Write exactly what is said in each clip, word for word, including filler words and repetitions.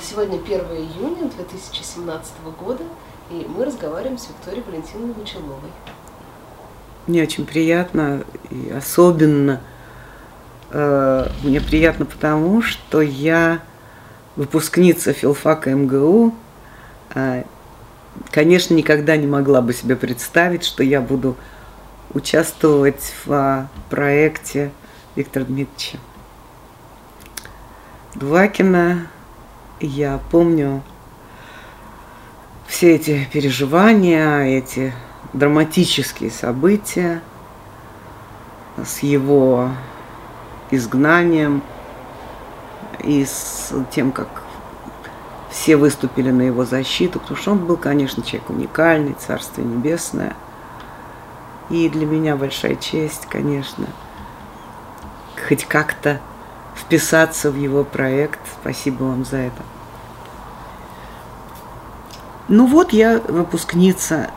Сегодня первое июня две тысячи семнадцатого года, и мы разговариваем с Викторией Валентиновной Мочаловой. Мне очень приятно, и особенно э, мне приятно потому, что я выпускница филфака эм гэ у. Э, конечно, никогда не могла бы себе представить, что я буду участвовать в э, проекте Виктора Дмитриевича Дувакина. Я помню все эти переживания, эти драматические события с его изгнанием и с тем, как все выступили на его защиту, потому что он был, конечно, человек уникальный, царство небесное. И для меня большая честь, конечно, хоть как-то вписаться в его проект. Спасибо вам за это. Ну вот, я выпускница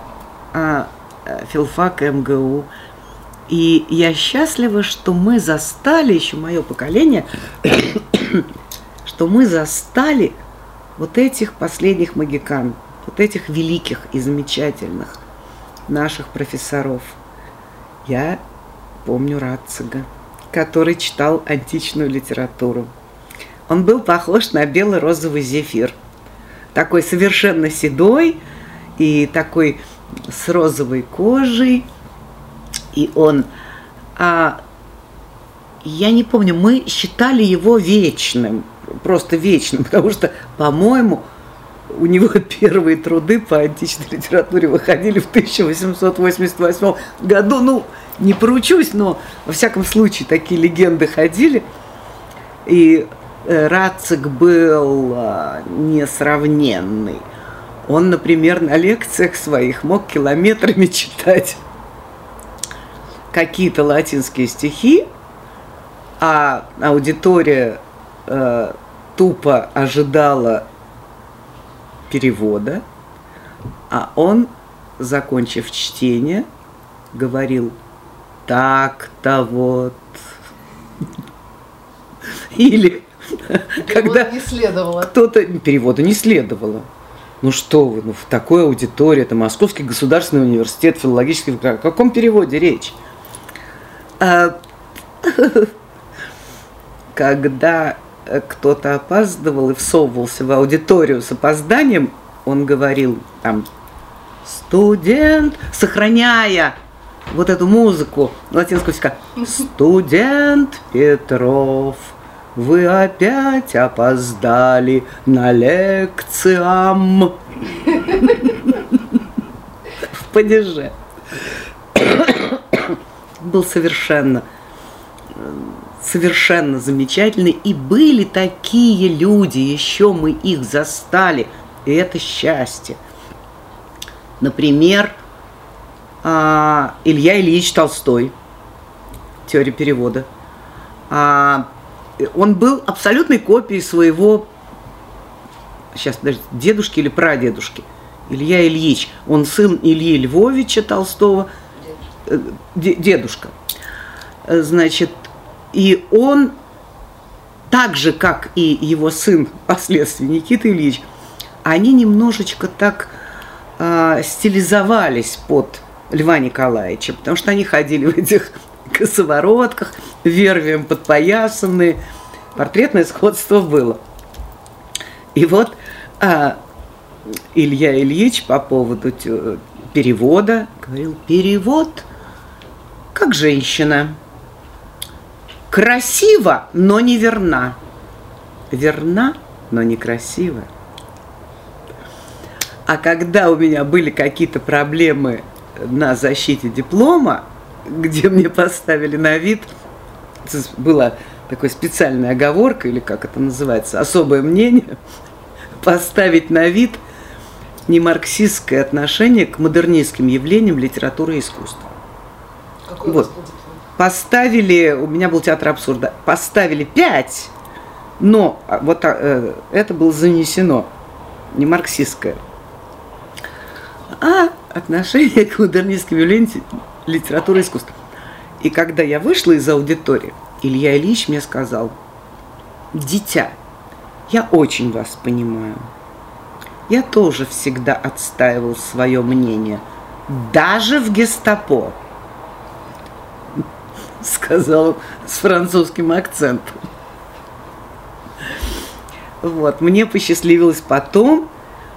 а, филфака эм гэ у. И я счастлива, что мы застали, еще мое поколение, что мы застали вот этих последних могикан, вот этих великих и замечательных наших профессоров. Я помню Рацига, который читал античную литературу. Он был похож на бело-розовый зефир. Такой совершенно седой и такой с розовой кожей. И он... А, я не помню, мы считали его вечным. Просто вечным, потому что, по-моему, у него первые труды по античной литературе выходили в тысяча восемьсот восемьдесят восьмом году. Ну, не поручусь, но, во всяком случае, такие легенды ходили. И Рацик был несравненный. Он, например, на лекциях своих мог километрами читать какие-то латинские стихи, а аудитория э, тупо ожидала перевода, а он, закончив чтение, говорил: так-то вот. Или когда кто-то... Перевода не следовало. Ну что вы, ну в такой аудитории, это Московский государственный университет, филологический... О каком переводе речь? Когда кто-то опаздывал и всовывался в аудиторию с опозданием, он говорил там: студент, сохраняя вот эту музыку латинского языка. Студент Петров, вы опять опоздали на лекциям. В падеже. Был совершенно, совершенно замечательный. И были такие люди, еще мы их застали. И это счастье. Например, Илья Ильич Толстой, теория перевода. Он был абсолютной копией своего, сейчас даже дедушки или прадедушки, Илья Ильич. Он сын Ильи Львовича Толстого, дедушка. дедушка. Значит, и он, так же, как и его сын впоследствии, Никита Ильич, они немножечко так э, стилизовались под Льва Николаевича, потому что они ходили в этих косоворотках, вервием подпоясанные. Портретное сходство было. И вот а, Илья Ильич по поводу перевода говорил: перевод как женщина. Красива, но не верна. Верна, но некрасива. А когда у меня были какие-то проблемы на защите диплома, где мне поставили на вид, была такая специальная оговорка, или как это называется, особое мнение, поставить на вид немарксистское отношение к модернистским явлениям литературы и искусства. Какой вот. Поставили, у меня был театр абсурда, поставили пять, но вот э, это было занесено, немарксистское. А отношение к модернистским явлениям литературы и искусства. И когда я вышла из аудитории, Илья Ильич мне сказал: дитя, Я очень вас понимаю. Я тоже всегда отстаивал свое мнение. Даже в гестапо, сказал с французским акцентом. Вот. Мне посчастливилось потом,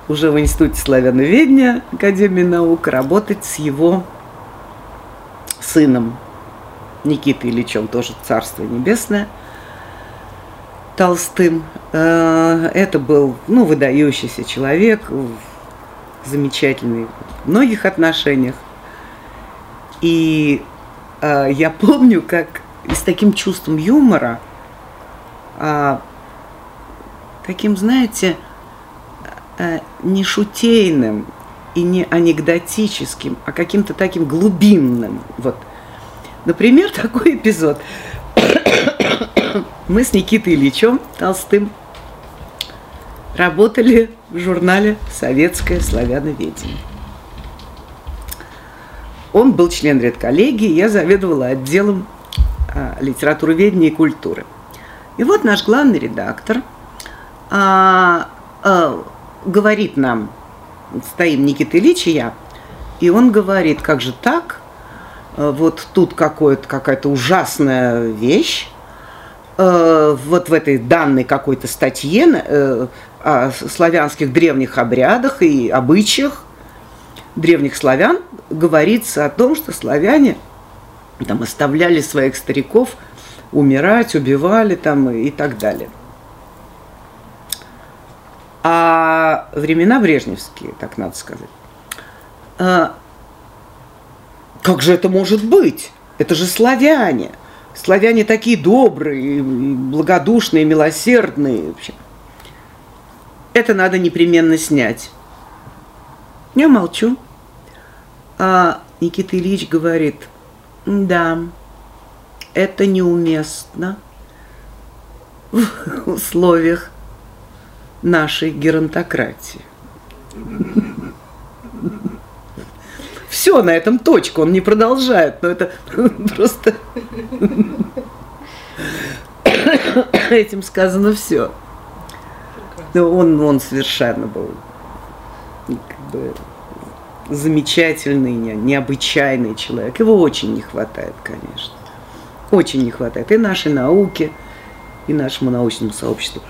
уже в Институте славяноведения Академии наук, работать с его сыном Никитой Ильичем, тоже царство небесное, Толстым. Это был, ну, выдающийся человек, замечательный в многих отношениях. И э, я помню, как с таким чувством юмора, э, таким, знаете, э, не шутейным и не анекдотическим, а каким-то таким глубинным. Вот. Например, такой эпизод. Мы с Никитой Ильичем Толстым работали в журнале «Советское славяноведение». Он был член редколлегии, я заведовала отделом а, литературоведения и культуры. И вот наш главный редактор а, а, говорит нам, стоим Никита Ильич и я, и он говорит, как же так, а, вот тут какая-то ужасная вещь, а, вот в этой данной какой-то статье а, о славянских древних обрядах и обычаях древних славян, говорится о том, что славяне там оставляли своих стариков умирать, убивали там и, и так далее. А времена брежневские, так надо сказать. А, как же это может быть? Это же славяне. Славяне такие добрые, благодушные, милосердные. Вообще. Это надо непременно снять. Я молчу. А Никита Ильич говорит, да, это неуместно в условиях нашей геронтократии. Все, на этом точка, он не продолжает, но это просто этим сказано все. Он, он совершенно был... замечательный, необычайный человек. Его очень не хватает, конечно. Очень не хватает и нашей науке, и нашему научному сообществу.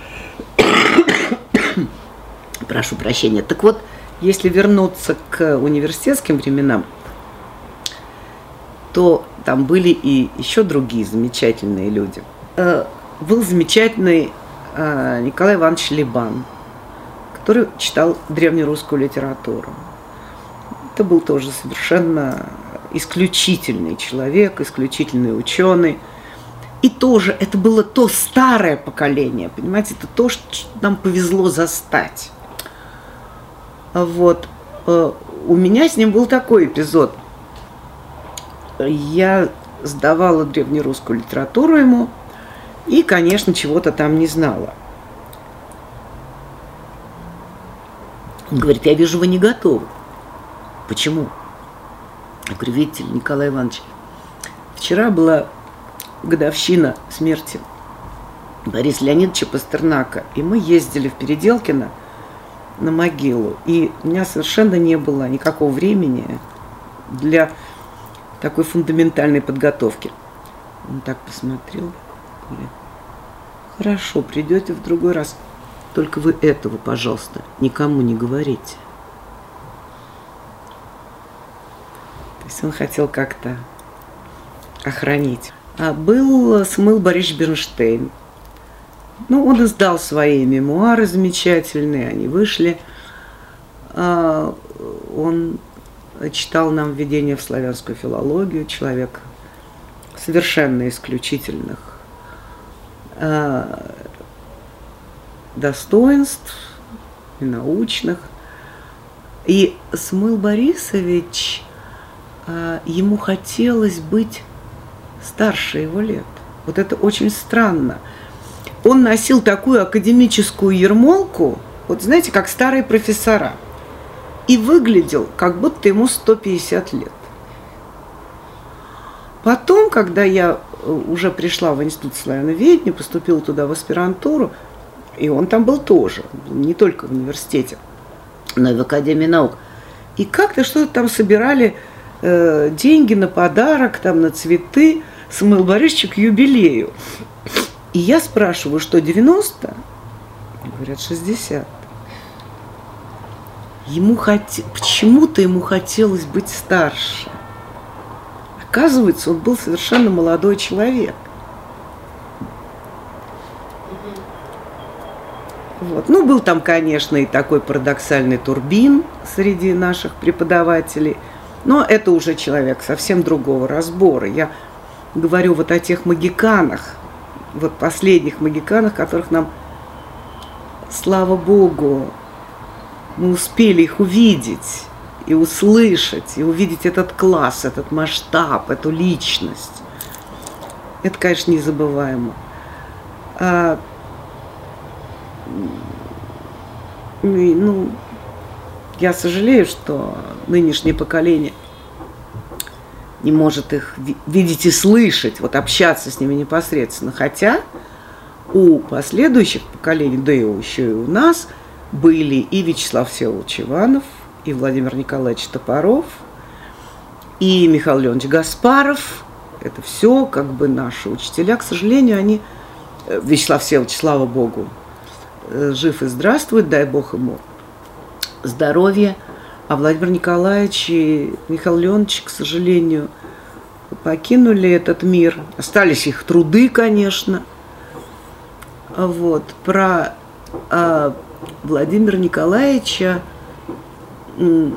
Прошу прощения. Так вот, если вернуться к университетским временам, то там были и еще другие замечательные люди. Был замечательный Николай Иванович Либан, который читал древнерусскую литературу. Это был тоже совершенно исключительный человек, исключительный ученый. И тоже это было то старое поколение, понимаете, это то, что нам повезло застать. Вот. У меня с ним был такой эпизод. Я сдавала древнерусскую литературу ему и, конечно, чего-то там не знала. Он говорит, я вижу, вы не готовы. Почему? Я говорю, видите, Николай Иванович, вчера была годовщина смерти Бориса Леонидовича Пастернака, и мы ездили в Переделкино на могилу, и у меня совершенно не было никакого времени для такой фундаментальной подготовки. Он так посмотрел, говорит, хорошо, придете в другой раз, только вы этого, пожалуйста, никому не говорите. Он хотел как-то охранить. А был Самуил Борисович Бернштейн. Ну, он издал свои мемуары замечательные, они вышли. Он читал нам введение в славянскую филологию, человек совершенно исключительных достоинств и научных. И Самуил Борисович... ему хотелось быть старше его лет. Вот это очень странно. Он носил такую академическую ермолку, вот знаете, как старые профессора, и выглядел, как будто ему сто пятьдесят лет. Потом, когда я уже пришла в Институт славяноведения, поступила туда в аспирантуру, И он там был тоже, не только в университете, но и в Академии наук. И как-то что-то там собирали э, деньги на подарок, там на цветы Самуилу Борисовичу к юбилею. И я спрашиваю, что девяносто? Говорят, шестьдесят. Ему хот... Почему-то ему хотелось быть старше. Оказывается, он был совершенно молодой человек. Вот. Ну, был там, конечно, и такой парадоксальный Турбин среди наших преподавателей, но это уже человек совсем другого разбора. Я говорю вот о тех магиканах, вот последних магиканах, которых нам, слава богу, мы успели их увидеть и услышать, и увидеть этот класс, этот масштаб, эту личность. Это, конечно, незабываемо. Ну, я сожалею, что нынешнее поколение не может их видеть и слышать, вот общаться с ними непосредственно. Хотя у последующих поколений, да и еще и у нас, были и Вячеслав Всеволодович Иванов, и Владимир Николаевич Топоров, и Михаил Леонидович Гаспаров. Это все как бы наши учителя. К сожалению, они... Вячеслав Всеволодович, слава богу, жив и здравствует, дай бог ему здоровья. А Владимир Николаевич и Михаил Леонидович, к сожалению, покинули этот мир. Остались их труды, конечно. Вот. Про э, Владимира Николаевича э,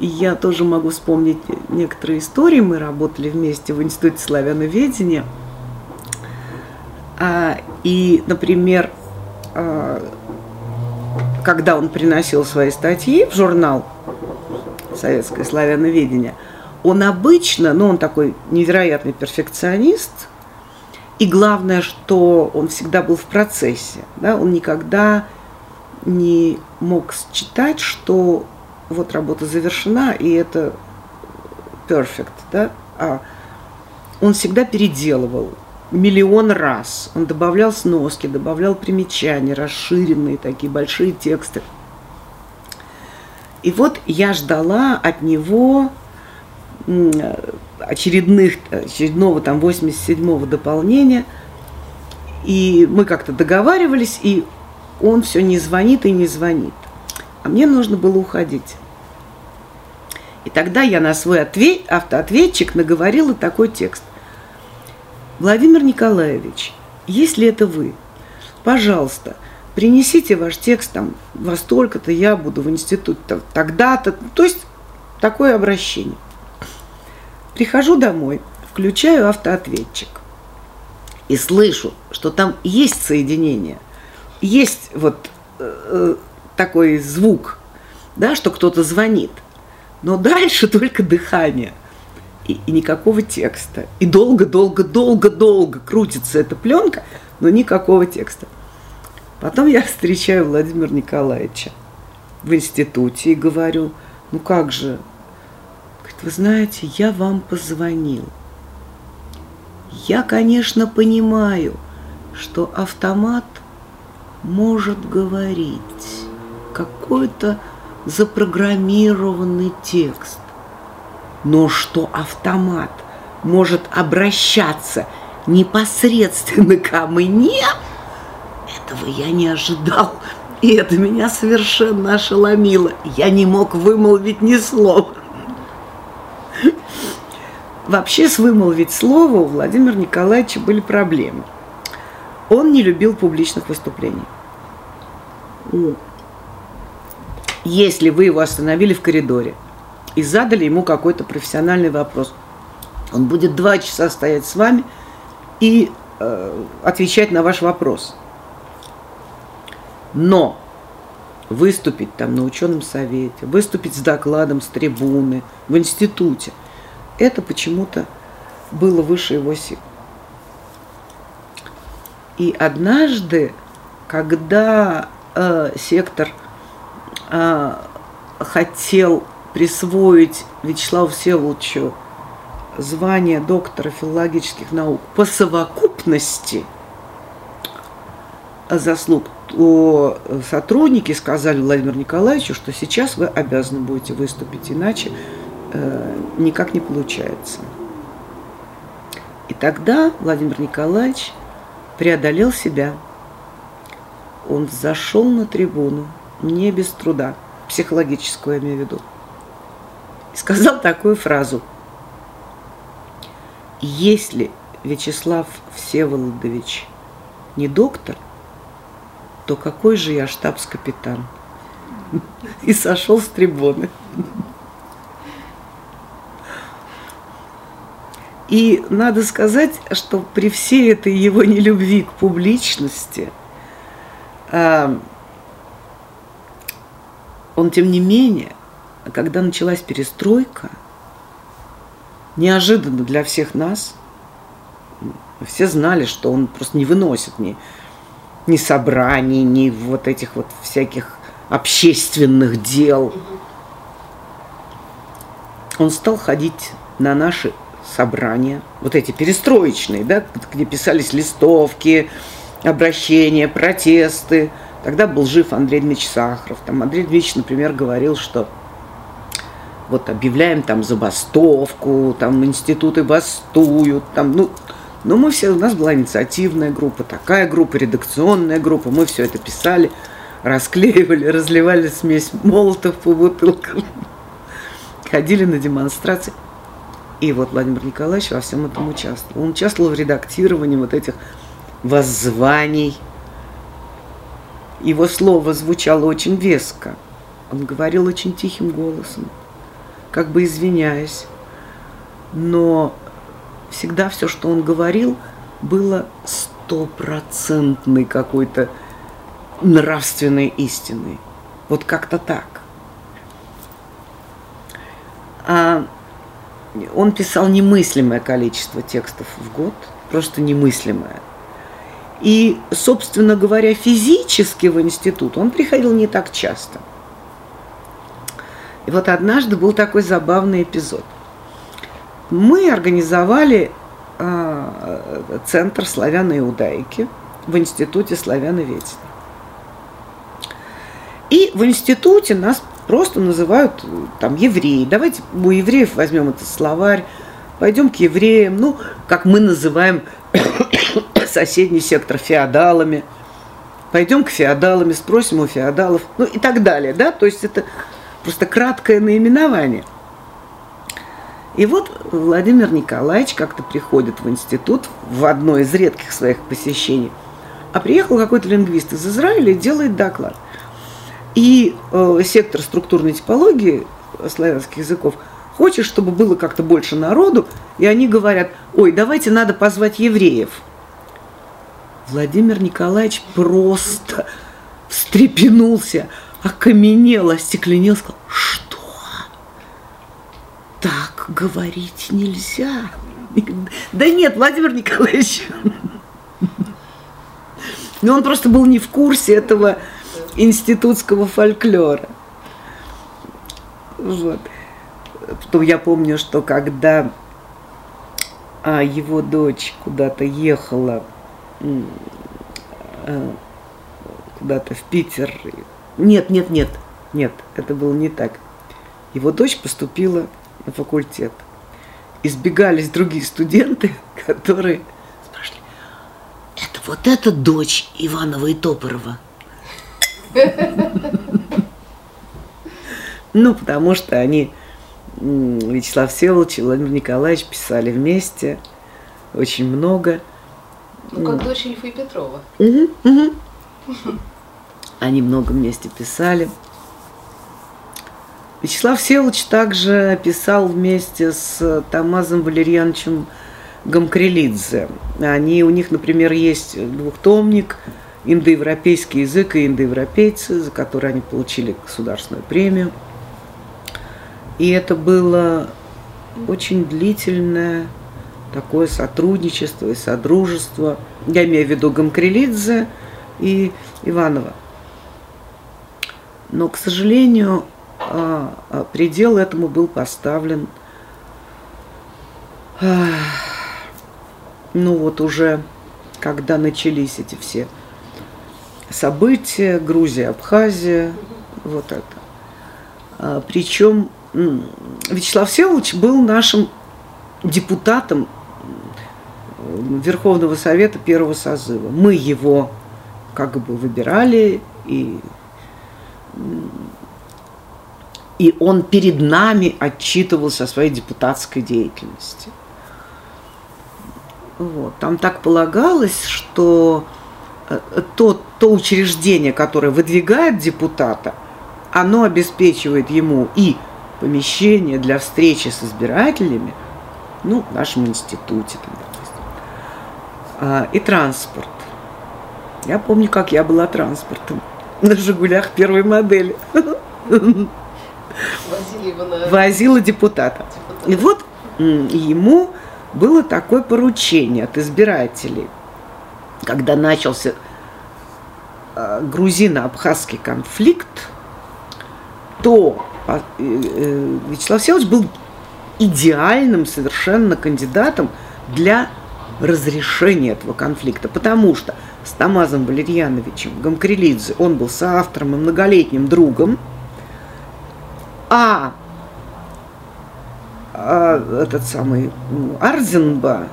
я тоже могу вспомнить некоторые истории. Мы работали вместе в Институте славяноведения. А, и, например, когда он приносил свои статьи в журнал «Советское славяноведение», он обычно, ну, он такой невероятный перфекционист, и главное, что он всегда был в процессе, да, он никогда не мог считать, что вот работа завершена, и это perfect, да, а он всегда переделывал. Миллион раз. Он добавлял сноски, добавлял примечания, расширенные такие большие тексты. И вот я ждала от него очередных, очередного там восемьдесят седьмого дополнения. И мы как-то договаривались, и он все не звонит и не звонит. А мне нужно было уходить. И тогда я на свой ответ, автоответчик наговорила такой текст. Владимир Николаевич, если это вы, пожалуйста, принесите ваш текст там во столько-то, я буду в институте тогда-то. То есть такое обращение. Прихожу домой, включаю автоответчик и слышу, что там есть соединение, есть вот э, такой звук, да, что кто-то звонит, но дальше только дыхание. И, и никакого текста. И долго-долго-долго-долго крутится эта пленка, но никакого текста. Потом я встречаю Владимира Николаевича в институте и говорю, ну как же? Говорит, вы знаете, я вам позвонил. Я, конечно, понимаю, что автомат может говорить какой-то запрограммированный текст. Но что автомат может обращаться непосредственно ко мне, этого я не ожидал. И это меня совершенно ошеломило. Я не мог вымолвить ни слова. Вообще, с вымолвить слово у Владимира Николаевича были проблемы. Он не любил публичных выступлений. Если вы его остановили в коридоре и задали ему какой-то профессиональный вопрос, он будет два часа стоять с вами и э, отвечать на ваш вопрос. Но выступить там на ученом совете, выступить с докладом с трибуны, в институте, это почему-то было выше его сил. И однажды, когда э, сектор э, хотел присвоить Вячеславу Всеволодовичу звание доктора филологических наук по совокупности заслуг, то сотрудники сказали Владимиру Николаевичу, что сейчас вы обязаны будете выступить, иначе э, никак не получается. И тогда Владимир Николаевич преодолел себя. Он взошел на трибуну, не без труда, психологическую я имею в виду, и сказал такую фразу. Если Вячеслав Всеволодович не доктор, то какой же я штабс-капитан? И сошел с трибуны. И надо сказать, что при всей этой его нелюбви к публичности, он, тем не менее, когда началась перестройка, неожиданно для всех нас, все знали, что он просто не выносит ни, ни собраний, ни вот этих вот всяких общественных дел. Он стал ходить на наши собрания, вот эти перестроечные, да, где писались листовки, обращения, протесты. Тогда был жив Андрей Дмитриевич Сахаров. Там Андрей Дмитриевич, например, говорил, что вот объявляем там забастовку, там институты бастуют, там, ну, но мы все, у нас была инициативная группа, такая группа, редакционная группа, мы все это писали, расклеивали, разливали смесь молотов по бутылкам, ходили на демонстрации. И вот Владимир Николаевич во всем этом участвовал. Он участвовал в редактировании вот этих воззваний. Его слово звучало очень веско. Он говорил очень тихим голосом, как бы извиняясь. Но всегда все, что он говорил, было стопроцентной какой-то нравственной истиной. Вот как-то так. А он писал немыслимое количество текстов в год, просто немыслимое. И, собственно говоря, физически в институт он приходил не так часто. И вот однажды был такой забавный эпизод. Мы организовали э, центр славяноиудаики в Институте славяноведения. И в институте нас просто называют там евреи. Давайте у евреев возьмем этот словарь, пойдем к евреям, ну, как мы называем соседний сектор феодалами. Пойдем к феодалам, спросим у феодалов, ну и так далее, да, то есть это просто краткое наименование. И вот Владимир Николаевич как-то приходит в институт в одно из редких своих посещений. А приехал какой-то лингвист из Израиля и делает доклад. И э, сектор структурной типологии славянских языков хочет, чтобы было как-то больше народу. И они говорят, ой, давайте надо позвать евреев. Владимир Николаевич просто встрепенулся, окаменел, остекленел, сказал, что? Так говорить нельзя. Да нет, Владимир Николаевич. Но он просто был не в курсе этого институтского фольклора. Вот. Потом я помню, что когда его дочь куда-то ехала, куда-то в Питер. Нет, нет, нет, нет, это было не так. Его дочь поступила на факультет. Избегались другие студенты, которые спрашивали, это вот эта дочь Иванова и Топорова? Ну, потому что они, Вячеслав Всеволодович и Владимир Николаевич, писали вместе очень много. Ну, как дочь Ильфа и Петрова. Они много вместе писали. Вячеслав Всеволодович также писал вместе с Тамазом Валерьяновичем Гамкрелидзе. Они, у них, например, есть двухтомник «Индоевропейский язык и индоевропейцы», за который они получили государственную премию. И это было очень длительное такое сотрудничество и содружество. Я имею в виду Гамкрелидзе и Иванова. Но, к сожалению, предел этому был поставлен, ну вот уже, когда начались эти все события, Грузия, Абхазия, вот это. А, причем Вячеслав Всеволодович был нашим депутатом Верховного Совета первого созыва. Мы его как бы выбирали, и, и он перед нами отчитывался о своей депутатской деятельности. Вот. Там так полагалось, что то, то учреждение, которое выдвигает депутата, оно обеспечивает ему и помещение для встречи с избирателями, ну, в нашем институте, там, допустим, и транспорт. Я помню, как я была транспортом на «Жигулях» первой модели. Его на... Возила депутата. депутата. И вот ему было такое поручение от избирателей, когда начался грузино-абхазский конфликт, то Вячеслав Всеволодович был идеальным совершенно кандидатом для разрешения этого конфликта, потому что с Тамазом Валерьяновичем Гамкрелидзе он был соавтором и многолетним другом, а, а этот самый Ардзинба,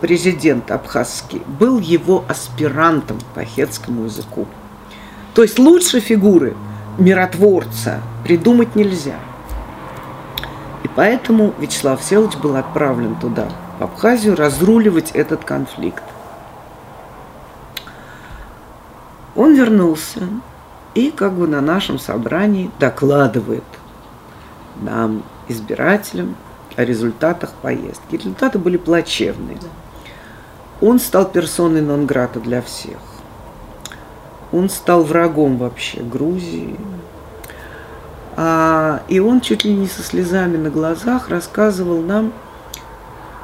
президент абхазский, был его аспирантом по хетскому языку. То есть лучше фигуры миротворца придумать нельзя. И поэтому Вячеслав Всеволодович был отправлен туда, в Абхазию, разруливать этот конфликт. Он вернулся и как бы на нашем собрании докладывает нам, избирателям, о результатах поездки. Результаты были плачевные. Он стал персоной нон-грата для всех. Он стал врагом вообще Грузии. А, и он чуть ли не со слезами на глазах рассказывал нам,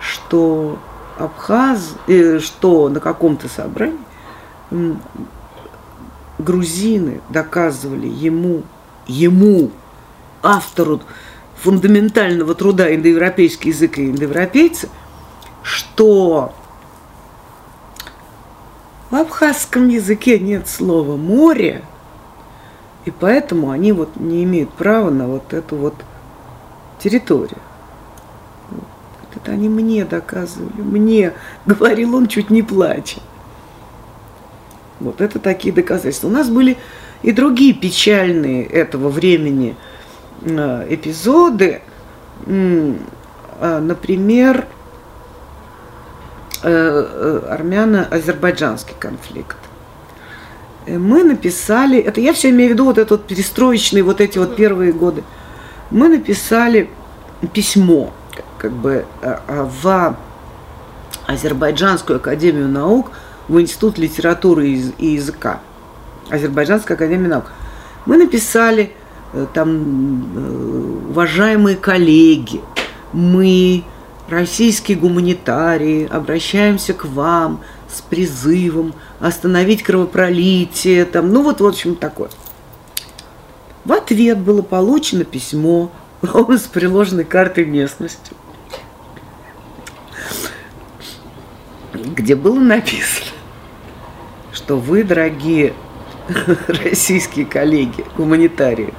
что Абхаз, э, что на каком-то собрании э, грузины доказывали ему, ему, автору фундаментального труда «Индоевропейский язык и индоевропейцы», что в абхазском языке нет слова «море», и поэтому они вот не имеют права на вот эту вот территорию. Вот это они мне доказывали, мне, говорил он, чуть не плача. Вот это такие доказательства. У нас были и другие печальные этого времени эпизоды. Например, армяно-азербайджанский конфликт. Мы написали, это я все имею в виду вот этот вот перестроечный, вот эти вот первые годы. Мы написали письмо как бы в Азербайджанскую академию наук, в Институт литературы и языка. Азербайджанская академия наук. Мы написали там: уважаемые коллеги, мы, российские гуманитарии, обращаемся к вам с призывом остановить кровопролитие, там, ну вот, в общем, такое. В ответ было получено письмо с приложенной картой местности, где было написано, что вы, дорогие российские коллеги, гуманитарии,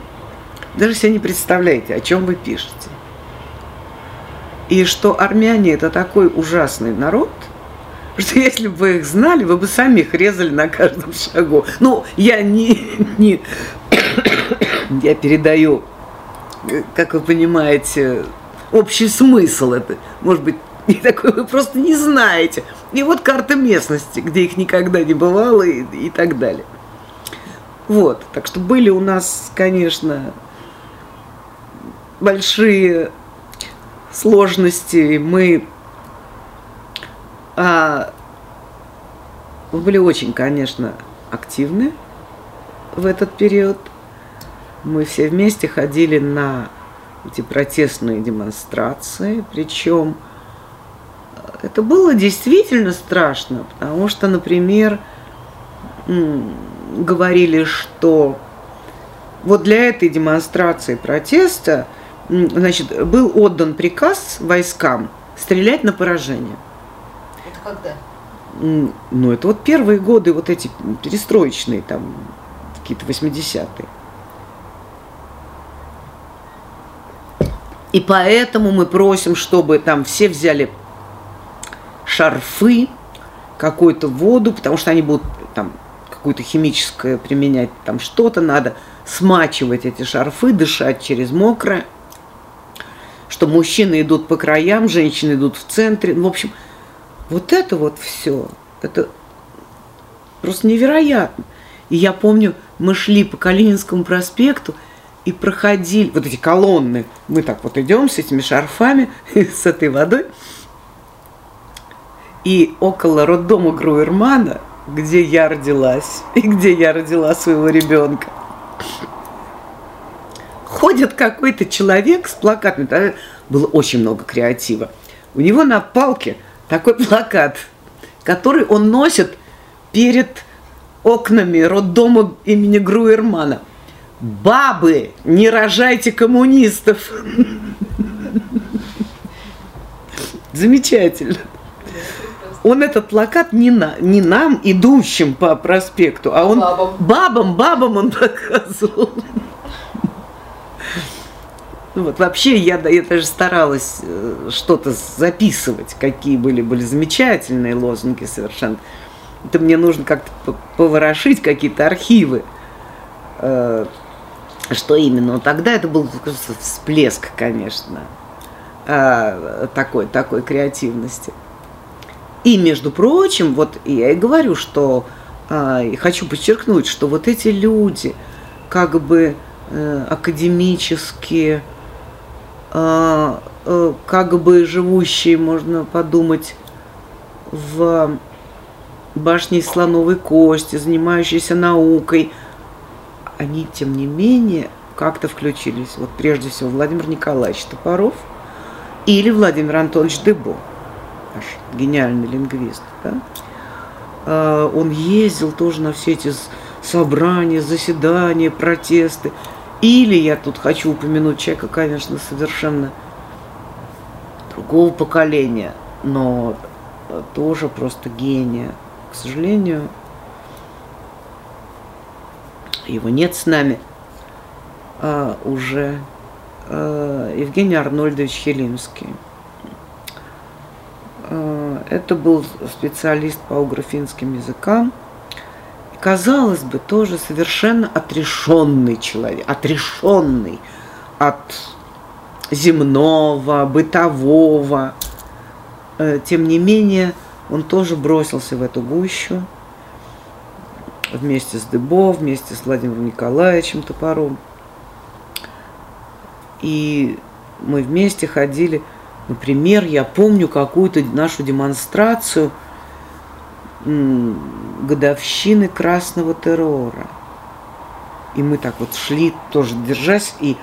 даже себе не представляете, о чем вы пишете. И что армяне – это такой ужасный народ, что если бы вы их знали, вы бы сами их резали на каждом шагу. Ну, я не... не я передаю, как вы понимаете, общий смысл это. Может быть, не такой, вы просто не знаете. И вот карта местности, где их никогда не бывало, и, и так далее. Вот. Так что были у нас, конечно, большие сложности, мы, а, мы были очень, конечно, активны в этот период. Мы все вместе ходили на эти протестные демонстрации, причем это было действительно страшно, потому что, например, говорили, что вот для этой демонстрации протеста, значит, был отдан приказ войскам стрелять на поражение. Это когда? Ну, это вот первые годы, вот эти перестроечные, там, какие-то восьмидесятые. И поэтому мы просим, чтобы там все взяли шарфы, какую-то воду, потому что они будут там какую-то химическое применять, там что-то надо смачивать эти шарфы, дышать через мокрое, что мужчины идут по краям, женщины идут в центре. Ну, в общем, вот это вот все, это просто невероятно. И я помню, мы шли по Калининскому проспекту и проходили вот эти колонны. Мы так вот идем с этими шарфами, с этой водой. И около роддома Груермана, где я родилась, и где я родила своего ребенка, ходит какой-то человек с плакатами. Там было очень много креатива. У него на палке такой плакат, который он носит перед окнами роддома имени Груермана. «Бабы, не рожайте коммунистов!» Замечательно. Он этот плакат не, на, не нам, идущим по проспекту, а он бабам, бабам, бабам он показывал. Вот, вообще, я, я даже старалась что-то записывать, какие были, были замечательные лозунги совершенно. Это мне нужно как-то поворошить какие-то архивы. Что именно? Но тогда это был всплеск, конечно, такой, такой креативности. И, между прочим, вот я и говорю, что, и хочу подчеркнуть, что вот эти люди, как бы академические, как бы живущие, можно подумать, в башне из слоновой кости, занимающиеся наукой, они, тем не менее, как-то включились. Вот прежде всего Владимир Николаевич Топоров или Владимир Антонович Дебо, наш гениальный лингвист. Да? Он ездил тоже на все эти собрания, заседания, протесты. Или я тут хочу упомянуть человека, конечно, совершенно другого поколения, но тоже просто гения. К сожалению, его нет с нами а, уже. А, Евгений Арнольдович Хелимский. А, это был специалист по угро-финским языкам. Казалось бы, тоже совершенно отрешенный человек, отрешенный от земного, бытового. Тем не менее, он тоже бросился в эту гущу вместе с Дебо, вместе с Владимиром Николаевичем Топоровым. И мы вместе ходили. Например, я помню какую-то нашу демонстрацию годовщины красного террора. И мы так вот шли, тоже держась, и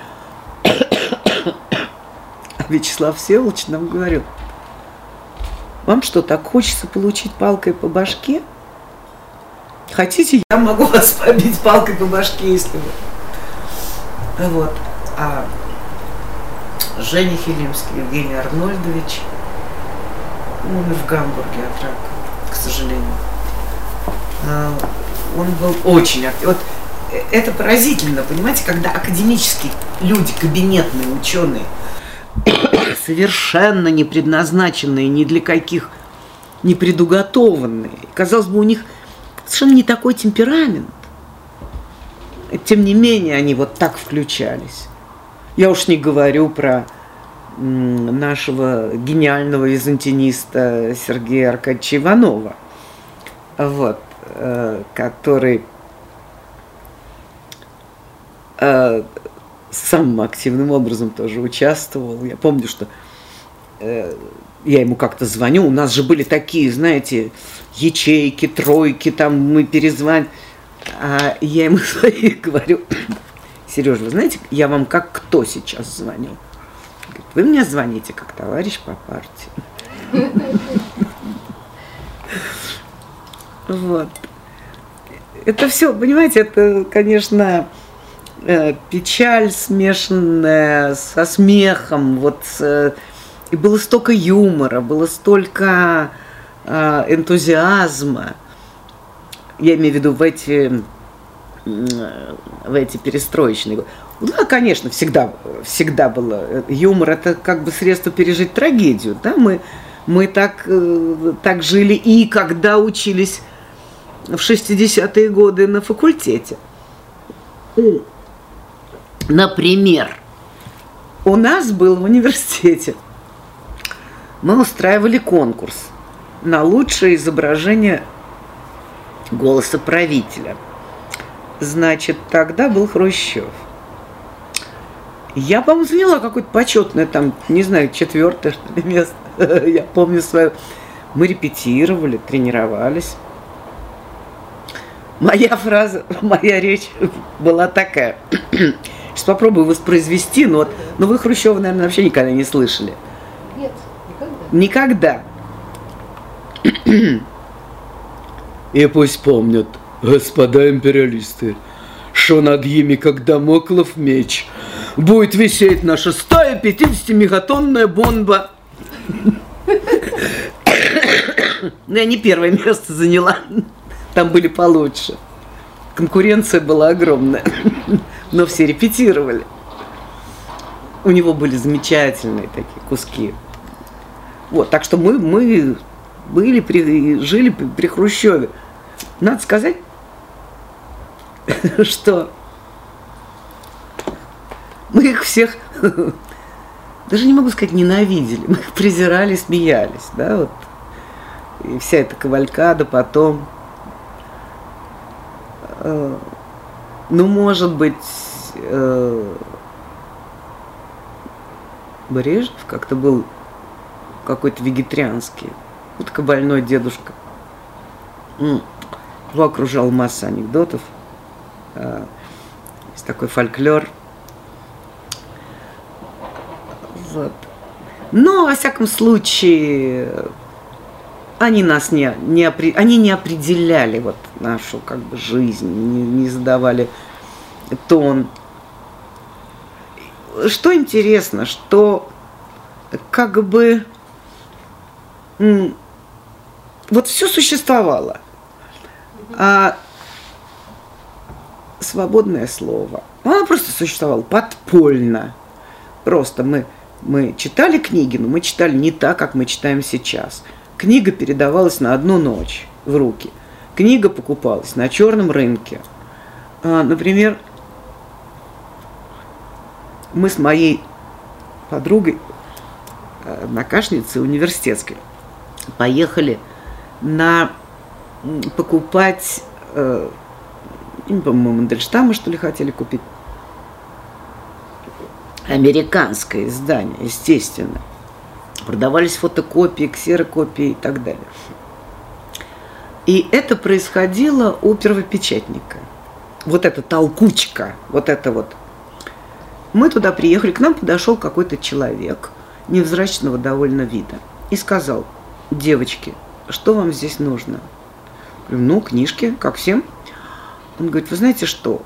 Вячеслав Всеволодович нам говорил: вам что, так хочется получить палкой по башке? Хотите, я могу вас побить палкой по башке, если вы. Вот. А Женя Хелимский, Евгений Арнольдович, умер в Гамбурге от рака, к сожалению. Он был очень активен. Вот это поразительно, понимаете, когда академические люди, кабинетные ученые, совершенно не предназначенные ни для каких, не предуготованные. Казалось бы, у них совершенно не такой темперамент. Тем не менее, они вот так включались. Я уж не говорю про нашего гениального византиниста Сергея Аркадьевича Иванова. Вот, который э, самым активным образом тоже участвовал. Я помню, что э, я ему как-то звоню. У нас же были такие, знаете, ячейки, тройки, там мы перезвоним. А я ему говорю: Сережа, вы знаете, я вам как кто сейчас звоню? Говорит: вы мне звоните как товарищ по партии. Вот. Это все, понимаете, это, конечно, печаль, смешанная со смехом. Вот. И было столько юмора, было столько энтузиазма, я имею в виду в эти, в эти перестроечные годы. Да, конечно, всегда, всегда было. Юмор – это как бы средство пережить трагедию. Да? Мы, мы так, так жили и когда учились в шестидесятые годы на факультете. Например, у нас был в университете, мы устраивали конкурс на лучшее изображение голоса правителя. Значит, тогда был Хрущев. Я, по-моему, заняла какое-то почетное, там, не знаю, четвертое место. Я помню свое. Мы репетировали, тренировались. Моя фраза, моя речь была такая. Сейчас попробую воспроизвести, но, вот, но вы Хрущева, наверное, вообще никогда не слышали. Нет, никогда. Никогда. И пусть помнят, господа империалисты, что над ими, как дамоклов меч, будет висеть наша сто пятидесятимегатонная бомба. Но я не первое место заняла. Там были получше. Конкуренция была огромная. Но все репетировали. У него были замечательные такие куски. Вот, так что мы, мы были, при, жили при Хрущеве. Надо сказать, что мы их всех, даже не могу сказать, ненавидели. Мы их презирали, смеялись. Да, вот. И вся эта кавалькада потом. Ну, может быть, Брежнев как-то был какой-то вегетарианский, вот такой больной дедушка. Его окружала масса анекдотов. Есть такой фольклор. Вот. Но, во всяком случае, они нас не, не, они не определяли вот нашу как бы жизнь, не, не задавали тон. Что интересно, что как бы вот все существовало. А свободное слово. Оно просто существовало подпольно. Просто мы, мы читали книги, но мы читали не так, как мы читаем сейчас. Книга передавалась на одну ночь в руки. Книга покупалась на черном рынке. Например, мы с моей подругой, однокашницей университетской, поехали на покупать, не помню, Мандельштама, что ли, хотели купить. Американское издание, естественно. Продавались фотокопии, ксерокопии и так далее. И это происходило у первопечатника. Вот эта толкучка, вот это вот. Мы туда приехали, к нам подошел какой-то человек невзрачного довольно вида и сказал: девочки, что вам здесь нужно? Говорю, ну, книжки, как всем. Он говорит, вы знаете что,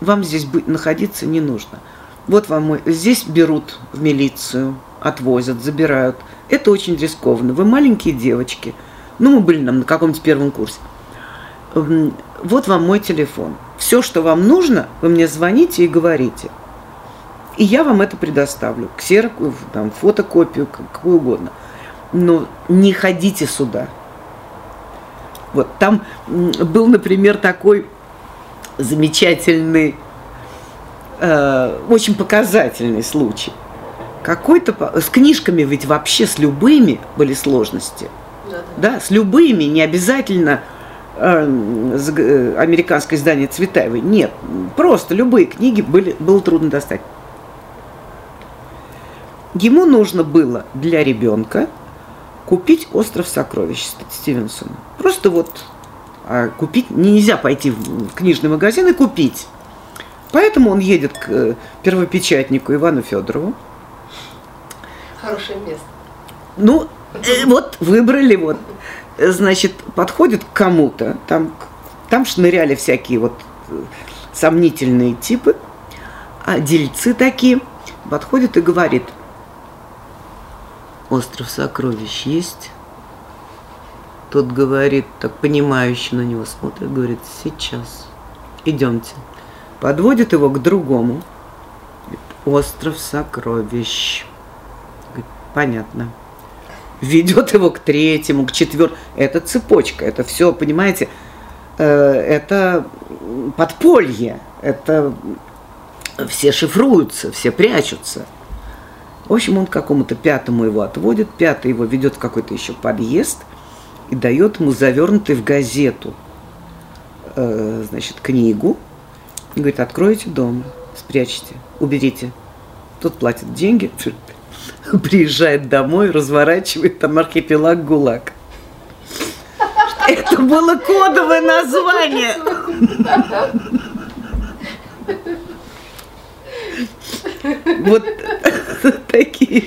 вам здесь находиться не нужно. Вот вам мой, здесь берут в милицию, отвозят, забирают. Это очень рискованно. Вы маленькие девочки. Ну, мы были нам на каком-то первом курсе. Вот вам мой телефон. Все, что вам нужно, вы мне звоните и говорите. И я вам это предоставлю. Ксерокопию, там, фотокопию, какую угодно. Но не ходите сюда. Вот там был, например, такой замечательный, э, очень показательный случай. Какой-то, с книжками ведь вообще с любыми были сложности. Да, да, с любыми, не обязательно э, американское издание Цветаевой. Нет, просто любые книги были, было трудно достать. Ему нужно было для ребенка купить «Остров сокровищ» Стивенсона. Просто вот а купить нельзя, пойти в книжный магазин и купить. Поэтому он едет к первопечатнику Ивану Федорову. Хорошее место. Ну, э, вот выбрали, вот, значит, подходит к кому-то, там, там шныряли всякие вот сомнительные типы, а дельцы такие, подходит и говорит: «Остров сокровищ есть?» Тот говорит, так понимающе на него смотрит, говорит, сейчас, идемте. Подводит его к другому. Остров сокровищ. Понятно. Ведет его к третьему, к четвертому. Это цепочка, это все, понимаете, это подполье. Это все шифруются, все прячутся. В общем, он к какому-то пятому его отводит, пятый его ведет в какой-то еще подъезд и дает ему завернутый в газету, значит, книгу. И говорит, откройте дом, спрячьте, уберите. Тот платит деньги, приезжает домой, разворачивает там архипелаг ГУЛАГ. Это было кодовое название. Вот такие.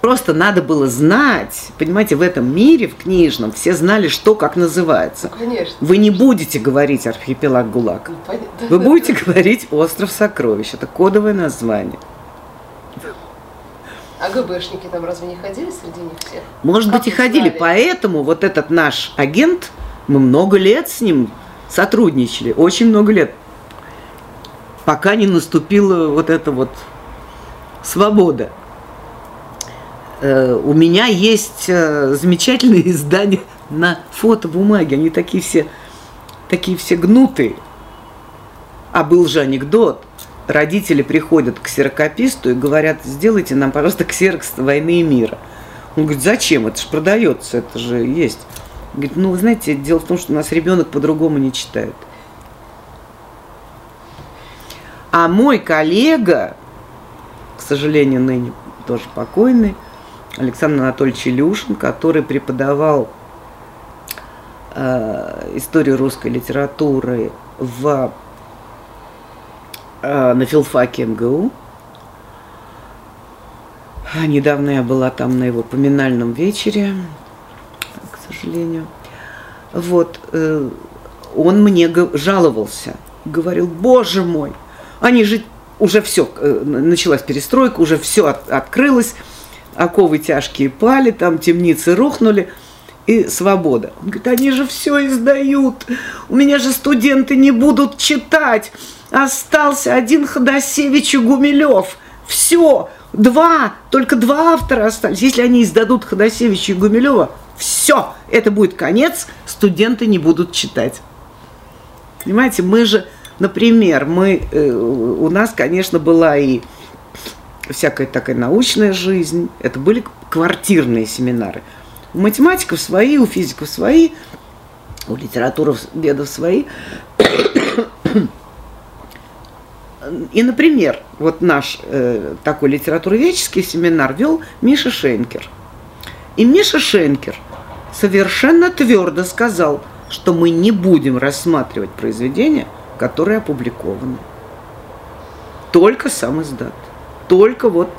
Просто надо было знать, понимаете, в этом мире, в книжном, все знали, что как называется. Ну, конечно. Вы не будете говорить архипелаг ГУЛАГ. Ну, вы будете говорить остров сокровищ. Это кодовое название. А ГБшники там разве не ходили среди них всех? Может как быть и ходили, знали? Поэтому вот этот наш агент, мы много лет с ним сотрудничали, очень много лет, пока не наступила вот эта вот свобода. У меня есть замечательные издания на фотобумаге. Они такие все, такие все гнутые. А был же анекдот. Родители приходят к ксерокописту и говорят, сделайте нам, пожалуйста, ксерокс «Войны и мира». Он говорит, зачем? Это же продается, это же есть. Он говорит, ну, вы знаете, дело в том, что у нас ребенок по-другому не читает. А мой коллега, к сожалению, ныне тоже покойный, Александр Анатольевич Илюшин, который преподавал э, историю русской литературы в, э, на филфаке МГУ. Недавно я была там на его поминальном вечере, к сожалению. Вот, э, он мне жаловался, говорил, боже мой, они же уже все, э, началась перестройка, уже все от, открылось. Оковы тяжкие пали, там темницы рухнули, и свобода. Он говорит, они же все издают, у меня же студенты не будут читать. Остался один Ходосевич и Гумилев. Все, два, только два автора остались. Если они издадут Ходосевича и Гумилева, все, это будет конец, студенты не будут читать. Понимаете, мы же, например, мы, э, у нас, конечно, была и... всякая такая научная жизнь. Это были квартирные семинары. У математиков свои, у физиков свои, у литературоведов свои. И, например, вот наш э, такой литературоведческий семинар вел Миша Шейнкер. И Миша Шейнкер совершенно твердо сказал, что мы не будем рассматривать произведения, которые опубликованы. Только сам издат. Только вот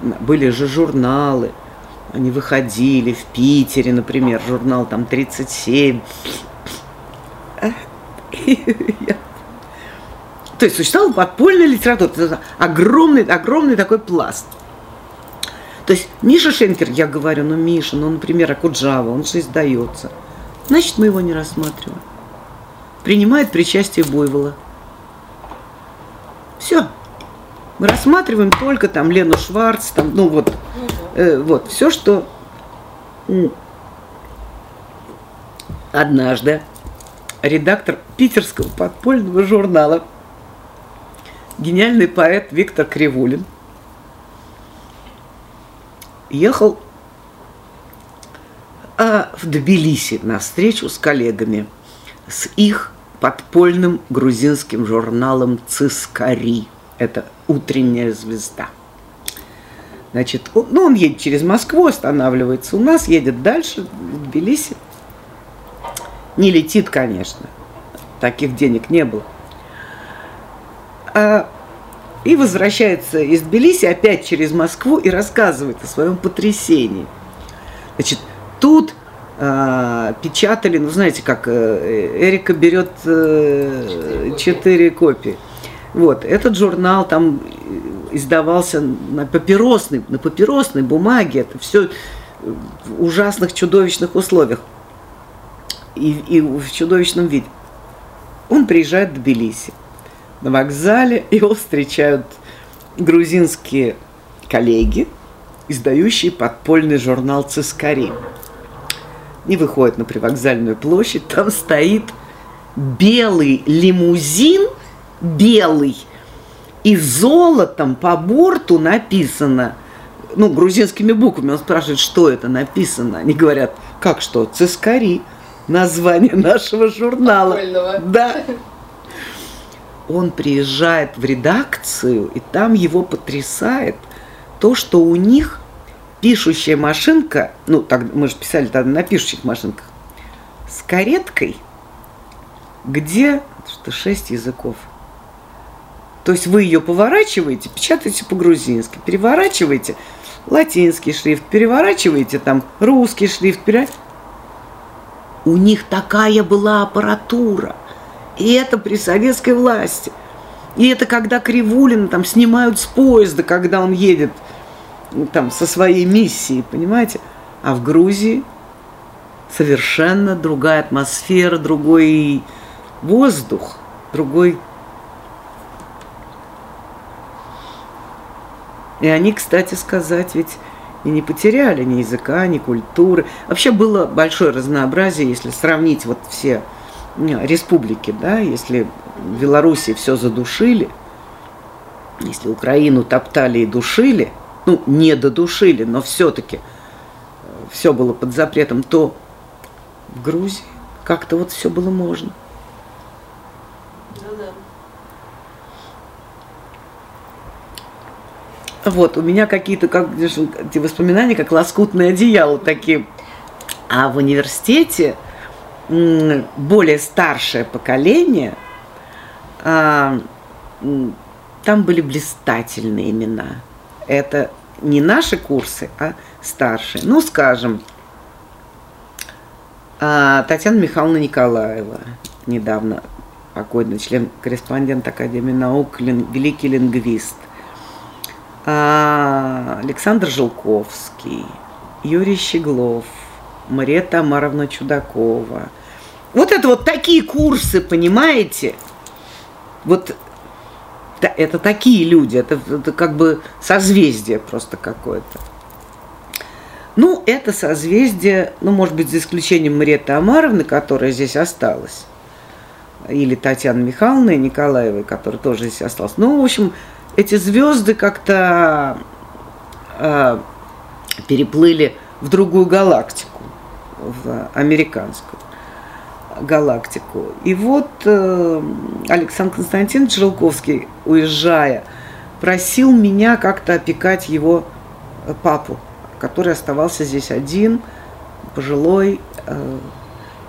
были же журналы, они выходили в Питере, например, журнал там тридцать семь. То есть существовала подпольная литература, огромный, огромный такой пласт. То есть Миша Шенкер, я говорю, ну Миша, ну, например, Акуджава, он же издается. Значит, мы его не рассматриваем. Принимает причастие Буйвола. Все. Мы рассматриваем только там Лену Шварц, там, ну вот, э, вот, все, что однажды редактор питерского подпольного журнала, гениальный поэт Виктор Кривулин, ехал э, в Тбилиси на встречу с коллегами, с их подпольным грузинским журналом «Цискари». Это «Утренняя звезда». Значит, он, ну, он едет через Москву, останавливается у нас, едет дальше, в Тбилиси. Не летит, конечно. Таких денег не было. А, и возвращается из Тбилиси опять через Москву и рассказывает о своем потрясении. Значит, тут а, печатали, ну, знаете, как Эрика берет а, четыре копии. Вот, этот журнал там издавался на папиросной, на папиросной бумаге, это все в ужасных, чудовищных условиях. и, и в чудовищном виде. Он приезжает в Тбилиси на вокзале, его встречают грузинские коллеги, издающие подпольный журнал «Цискари». И выходит на привокзальную площадь, там стоит белый лимузин, белый, и золотом по борту написано, ну, грузинскими буквами, он спрашивает, что это написано. Они говорят, как что? «Цискари», название нашего журнала. Подпольного. Да. Он приезжает в редакцию, и там его потрясает то, что у них пишущая машинка, ну, так, мы же писали тогда на пишущих машинках, с кареткой, где что шесть языков. То есть вы ее поворачиваете, печатаете по-грузински, переворачиваете латинский шрифт, переворачиваете там русский шрифт. Переворачиваете. У них такая была аппаратура. И это при советской власти. И это когда Кривулина там снимают с поезда, когда он едет там со своей миссией, понимаете? А в Грузии совершенно другая атмосфера, другой воздух, другой... И они, кстати сказать, ведь и не потеряли ни языка, ни культуры. Вообще было большое разнообразие, если сравнить вот все республики, да, если в Белоруссии все задушили, если Украину топтали и душили, ну, не додушили, но все-таки все было под запретом, то в Грузии как-то вот все было можно. Вот, у меня какие-то как, эти воспоминания, как лоскутное одеяло такие. А в университете более старшее поколение, там были блистательные имена. Это не наши курсы, а старшие. Ну, скажем, Татьяна Михайловна Николаева, недавно покойный член-корреспондент Академии наук, великий лингвист. Александр Жолковский, Юрий Щеглов, Мария Тамаровна Чудакова. Вот это вот такие курсы, понимаете? Вот это такие люди, это, это как бы созвездие просто какое-то. Ну, это созвездие, ну, может быть, за исключением Марии Тамаровны, которая здесь осталась, или Татьяны Михайловны Николаевой, которая тоже здесь осталась. Ну, в общем... Эти звезды как-то э, переплыли в другую галактику, в американскую галактику. И вот э, Александр Константинович Жолковский, уезжая, просил меня как-то опекать его папу, который оставался здесь один, пожилой э,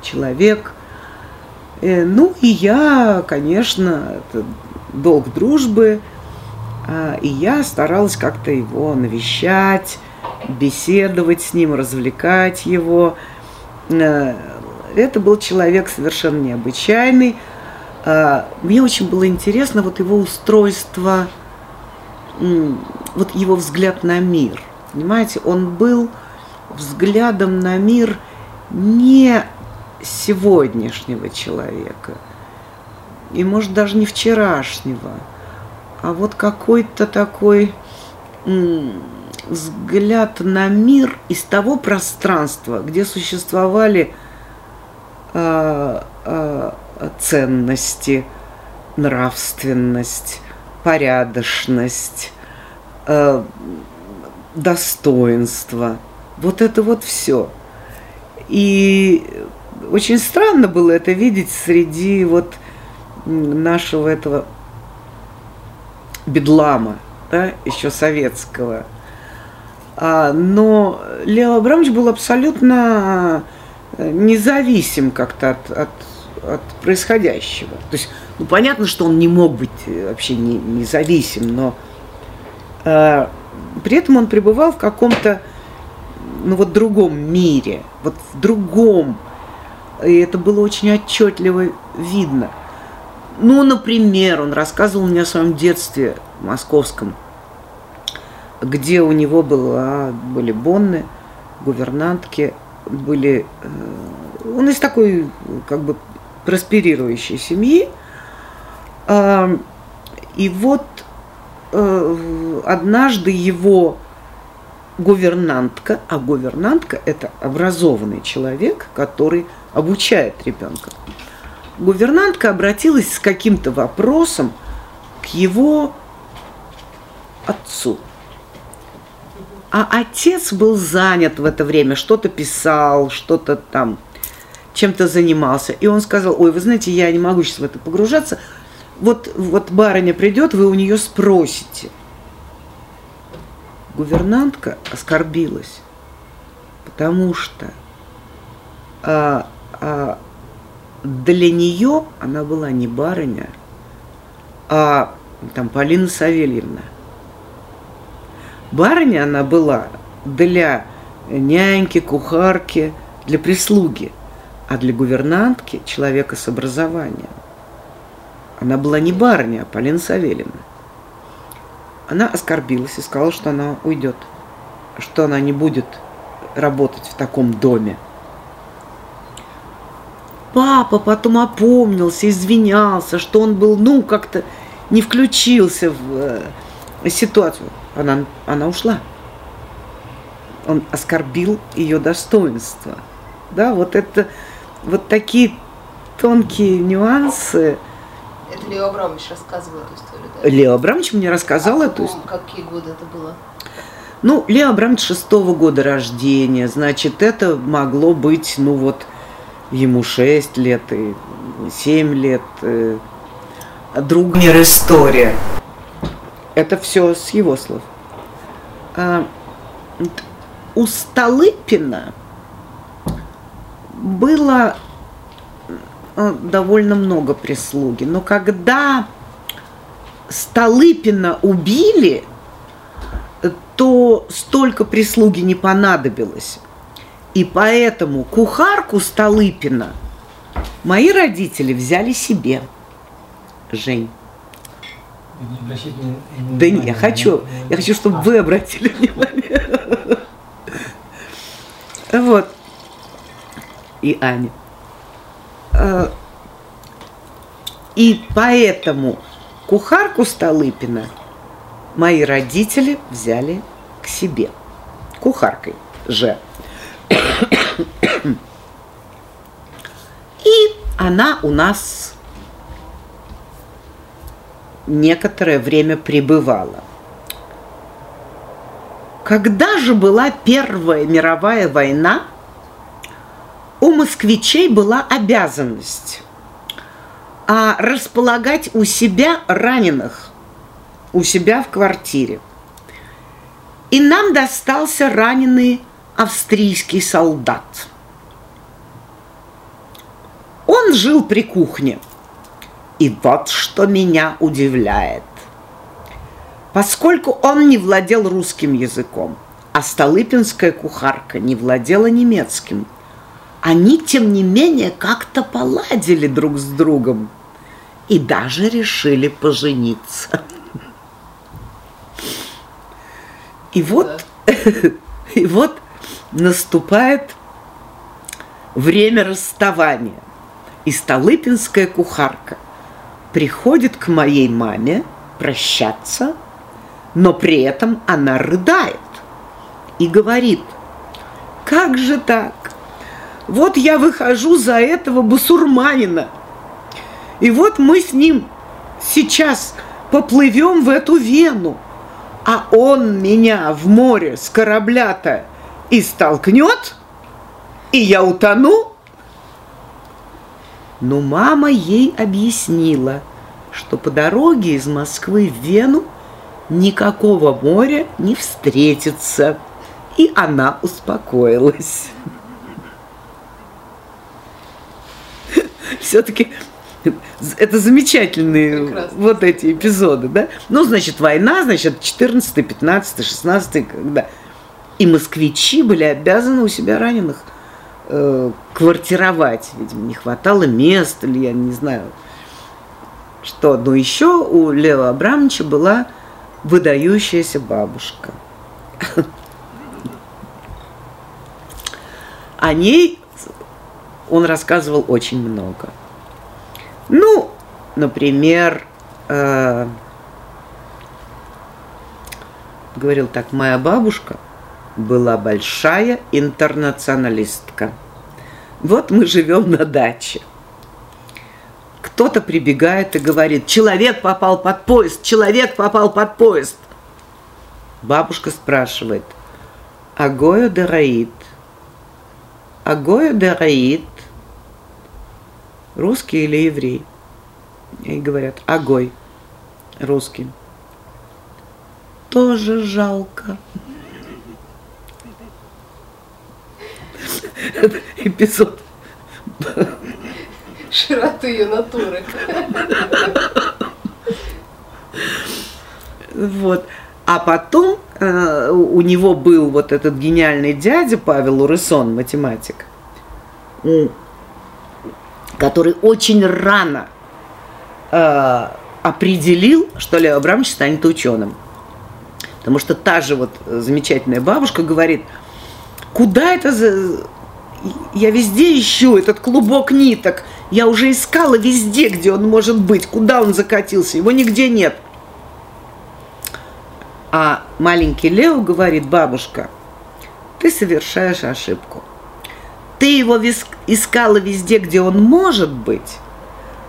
человек. Э, ну и я, конечно, это долг дружбы. И я старалась как-то его навещать, беседовать с ним, развлекать его. Это был человек совершенно необычайный. Мне очень было интересно вот его устройство, вот его взгляд на мир. Понимаете, он был взглядом на мир не сегодняшнего человека, и, может, даже не вчерашнего, а вот какой-то такой взгляд на мир из того пространства, где существовали э, э, ценности, нравственность, порядочность, э, достоинство. Вот это вот все. И очень странно было это видеть среди вот нашего этого... бедлама, да, еще советского. Но Лео Абрамович был абсолютно независим как-то от, от, от происходящего. То есть, ну, понятно, что он не мог быть вообще не, независим, но э, при этом он пребывал в каком-то, ну, вот другом мире, вот в другом. И это было очень отчетливо видно. Ну, например, он рассказывал мне о своем детстве московском, где у него была, были бонны, гувернантки, были э, он из такой, как бы, просперирующей семьи. И вот однажды его гувернантка, а гувернантка – это образованный человек, который обучает ребенка. Гувернантка обратилась с каким-то вопросом к его отцу. А отец был занят в это время, что-то писал, что-то там, чем-то занимался. И он сказал: ой, вы знаете, я не могу сейчас в это погружаться. Вот, вот барыня придет, вы у нее спросите. Гувернантка оскорбилась, потому что а, а, для нее она была не барыня, а там Полина Савельевна. Барыня она была для няньки, кухарки, для прислуги, а для гувернантки, человека с образованием, она была не барыня, а Полина Савельевна. Она оскорбилась и сказала, что она уйдет, что она не будет работать в таком доме. Папа потом опомнился, извинялся, что он был, ну, как-то не включился в э, ситуацию. Она, она ушла. Он оскорбил ее достоинство. Да, вот это, вот такие тонкие нюансы. Это Лео Абрамович рассказывал эту историю, да? Лео Абрамович мне рассказал а эту историю. Какие годы это было? Ну, Лео Абрамович шестого года рождения, значит, это могло быть, ну вот, ему шесть лет и семь лет. Друг мир история. Это все с его слов. А, у Столыпина было довольно много прислуги. Но когда Столыпина убили, то столько прислуги не понадобилось. И поэтому кухарку Столыпина мои родители взяли себе. Жень. Не обращайте внимания. Да не, я хочу, я хочу, чтобы вы обратили внимание. Вот. И Аня. И поэтому кухарку Столыпина мои родители взяли к себе. Кухаркой же. И она у нас некоторое время пребывала. Когда же была Первая мировая война, у москвичей была обязанность а, располагать у себя раненых, у себя в квартире. И нам достался раненый австрийский солдат. Он жил при кухне. И вот что меня удивляет. Поскольку он не владел русским языком, а столыпинская кухарка не владела немецким, они, тем не менее, как-то поладили друг с другом и даже решили пожениться. И вот, и вот наступает время расставания. И столыпинская кухарка приходит к моей маме прощаться, но при этом она рыдает и говорит: «Как же так? Вот я выхожу за этого басурманина, и вот мы с ним сейчас поплывем в эту Вену, а он меня в море с корабля-то и столкнет, и я утону». Но мама ей объяснила, что по дороге из Москвы в Вену никакого моря не встретится, и она успокоилась. Все-таки это замечательные прекрасно. Вот эти эпизоды, да? Ну, значит, война, значит, четырнадцатый, пятнадцатый, шестнадцатый, когда. И москвичи были обязаны у себя раненых э, квартировать. Видимо, не хватало мест, или я не знаю, что. Но еще у Лео Абрамовича была выдающаяся бабушка. О ней он рассказывал очень много. Ну, например, э, говорил так: моя бабушка была большая интернационалистка. Вот мы живем на даче. Кто-то прибегает и говорит: человек попал под поезд, человек попал под поезд. Бабушка спрашивает: агою дараид, агою дараид, русский или еврей? И говорят: агой, русский. Тоже жалко. Это эпизод широты ее натуры. Вот. А потом э, у него был вот этот гениальный дядя Павел Урысон, математик, который очень рано э, определил, что Лео Абрамович станет ученым. Потому что та же вот замечательная бабушка говорит: куда это за... Я везде ищу этот клубок ниток. Я уже искала везде, где он может быть, куда он закатился. Его нигде нет. А маленький Лео говорит: бабушка, ты совершаешь ошибку. Ты его искала везде, где он может быть,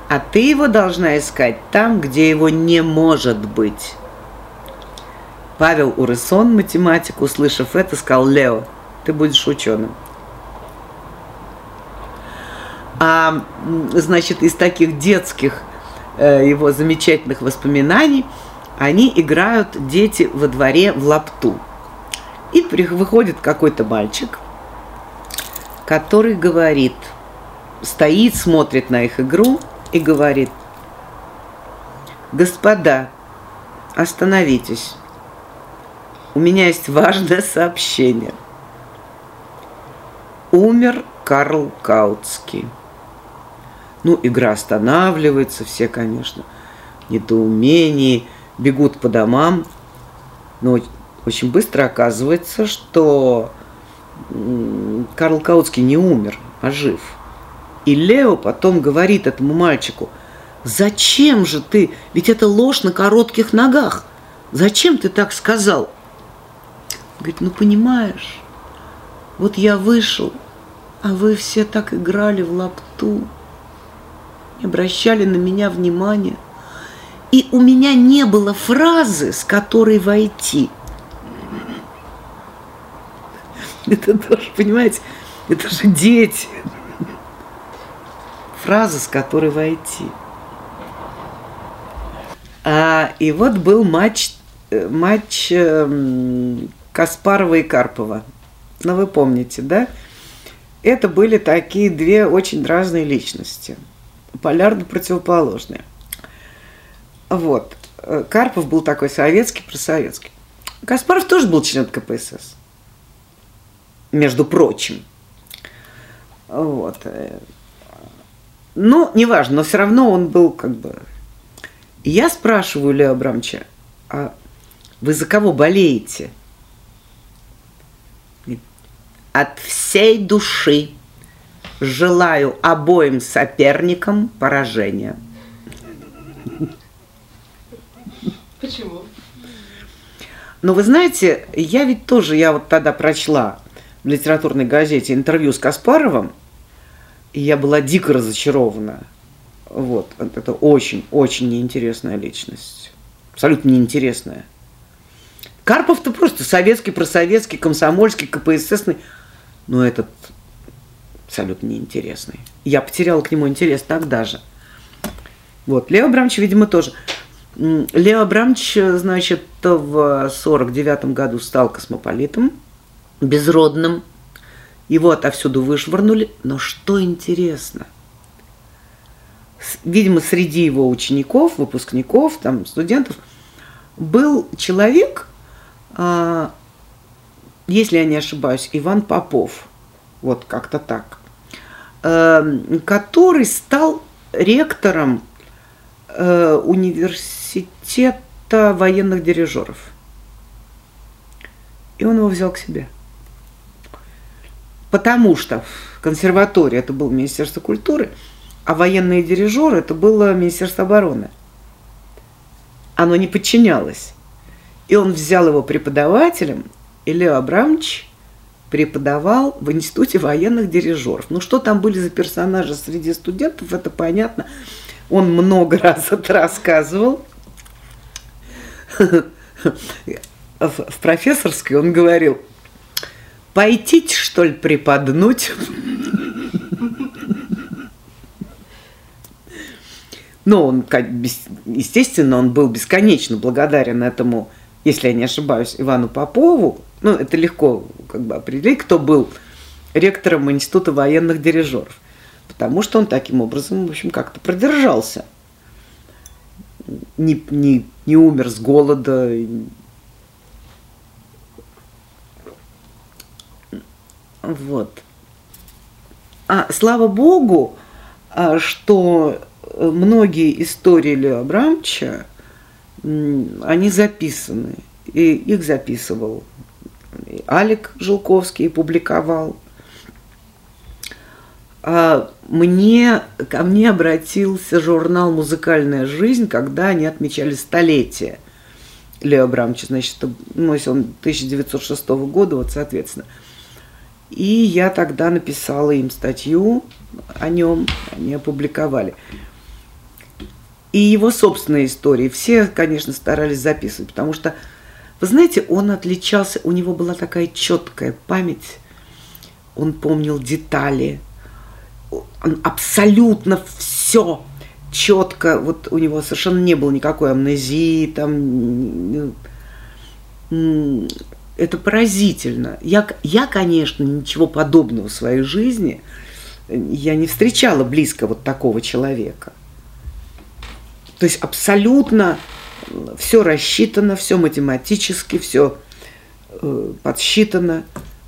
а ты его должна искать там, где его не может быть. Павел Урысон, математик, услышав это, сказал: Лео, ты будешь ученым. А, значит, из таких детских э, его замечательных воспоминаний они играют, дети, во дворе в лапту. И выходит какой-то мальчик, который говорит, стоит, смотрит на их игру и говорит: господа, остановитесь, у меня есть важное сообщение. Умер Карл Каутский. Ну, игра останавливается, все, конечно, в недоумении, бегут по домам. Но очень быстро оказывается, что Карл Каутский не умер, а жив. И Лео потом говорит этому мальчику: зачем же ты, ведь это ложь на коротких ногах, зачем ты так сказал? Говорит: ну понимаешь, вот я вышел, а вы все так играли в лапту, не обращали на меня внимания. И у меня не было фразы, с которой войти. Это тоже, понимаете, это же дети. Фраза, с которой войти. А, и вот был матч, матч Гаспарова и Карпова. Ну, вы помните, да? Это были такие две очень разные личности, полярно противоположные. Вот. Карпов был такой советский, просоветский. Гаспаров тоже был член ка пэ эс эс, между прочим. Вот. Ну, неважно, но все равно он был как бы... Я спрашиваю Лео Абрамовича: а вы за кого болеете? От всей души желаю обоим соперникам поражения. Почему? Но вы знаете, я ведь тоже, я вот тогда прочла в литературной газете интервью с Гаспаровым, и я была дико разочарована. Вот, это очень-очень неинтересная личность. Абсолютно неинтересная. Карпов-то просто советский, просоветский, комсомольский, ка пэ эс эсный, но этот абсолютно неинтересный. Я потеряла к нему интерес тогда же. Вот, Лео Абрамович, видимо, тоже... Лео Абрамович, значит, в сорок девятом году стал космополитом, безродным. Его отовсюду вышвырнули. Но что интересно, видимо, среди его учеников, выпускников, там, студентов, был человек, если я не ошибаюсь, Иван Попов, вот как-то так, который стал ректором университета военных дирижеров. И он его взял к себе. Потому что консерватория – это было Министерство культуры, а военные дирижеры – это было Министерство обороны. Оно не подчинялось. И он взял его преподавателем, и Лео Абрамович преподавал в Институте военных дирижеров. Ну, что там были за персонажи среди студентов, это понятно. Он много раз это рассказывал. В профессорской он говорил: пойдите, что ли, преподнуть? Но он, естественно, он был бесконечно благодарен этому, если я не ошибаюсь, Ивану Попову. Ну, это легко как бы определить, кто был ректором Института военных дирижеров. Потому что он таким образом, в общем, как-то продержался. Не, не, не умер с голода. Вот. А слава богу, что многие истории Лео Абрамовича, они записаны. И их записывал и Алик Жолковский, и публиковал. Мне, ко мне обратился журнал «Музыкальная жизнь», когда они отмечали столетие Лео Абрамовича. Значит, ну, если он тысяча девятьсот шестого года, вот, соответственно. И я тогда написала им статью о нем, они опубликовали. И его собственные истории. Все, конечно, старались записывать, потому что, вы знаете, он отличался, у него была такая четкая память, он помнил детали, он абсолютно все четко, вот у него совершенно не было никакой амнезии, там, это поразительно. Я, я, конечно, ничего подобного в своей жизни, я не встречала близко вот такого человека. То есть абсолютно все рассчитано, все математически, все э, подсчитано.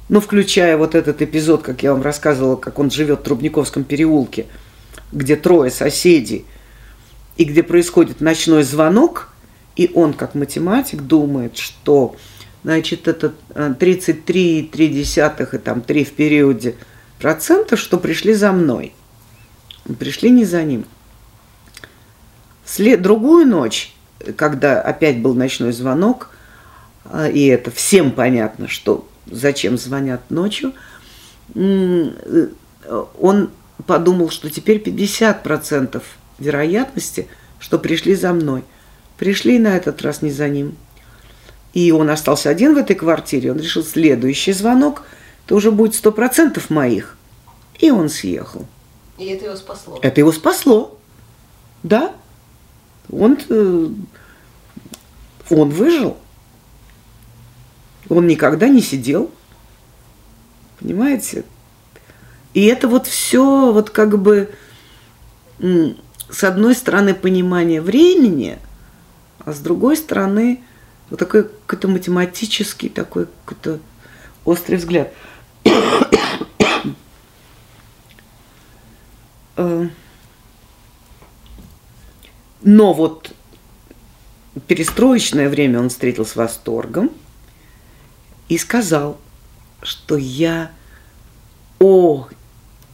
Ну, включая вот этот эпизод, как я вам рассказывала, как он живет в Трубниковском переулке, где трое соседей, и где происходит ночной звонок, и он, как математик, думает, что, значит, это тридцать три целых три десятых и там три в периоде процентов, что пришли за мной. Пришли не за ним. След... Другую ночь, когда опять был ночной звонок, и это всем понятно, что зачем звонят ночью, он подумал, что теперь пятьдесят процентов вероятности, что пришли за мной. Пришли на этот раз не за ним. И он остался один в этой квартире, он решил, следующий звонок, это уже будет сто процентов моих. И он съехал. И это его спасло. Это его спасло, да. Он, он выжил. Он никогда не сидел. Понимаете? И это вот все, вот как бы, с одной стороны, понимание времени, а с другой стороны, вот такой какой-то математический, такой какой-то острый взгляд. Но вот перестроечное время он встретил с восторгом и сказал, что я, о,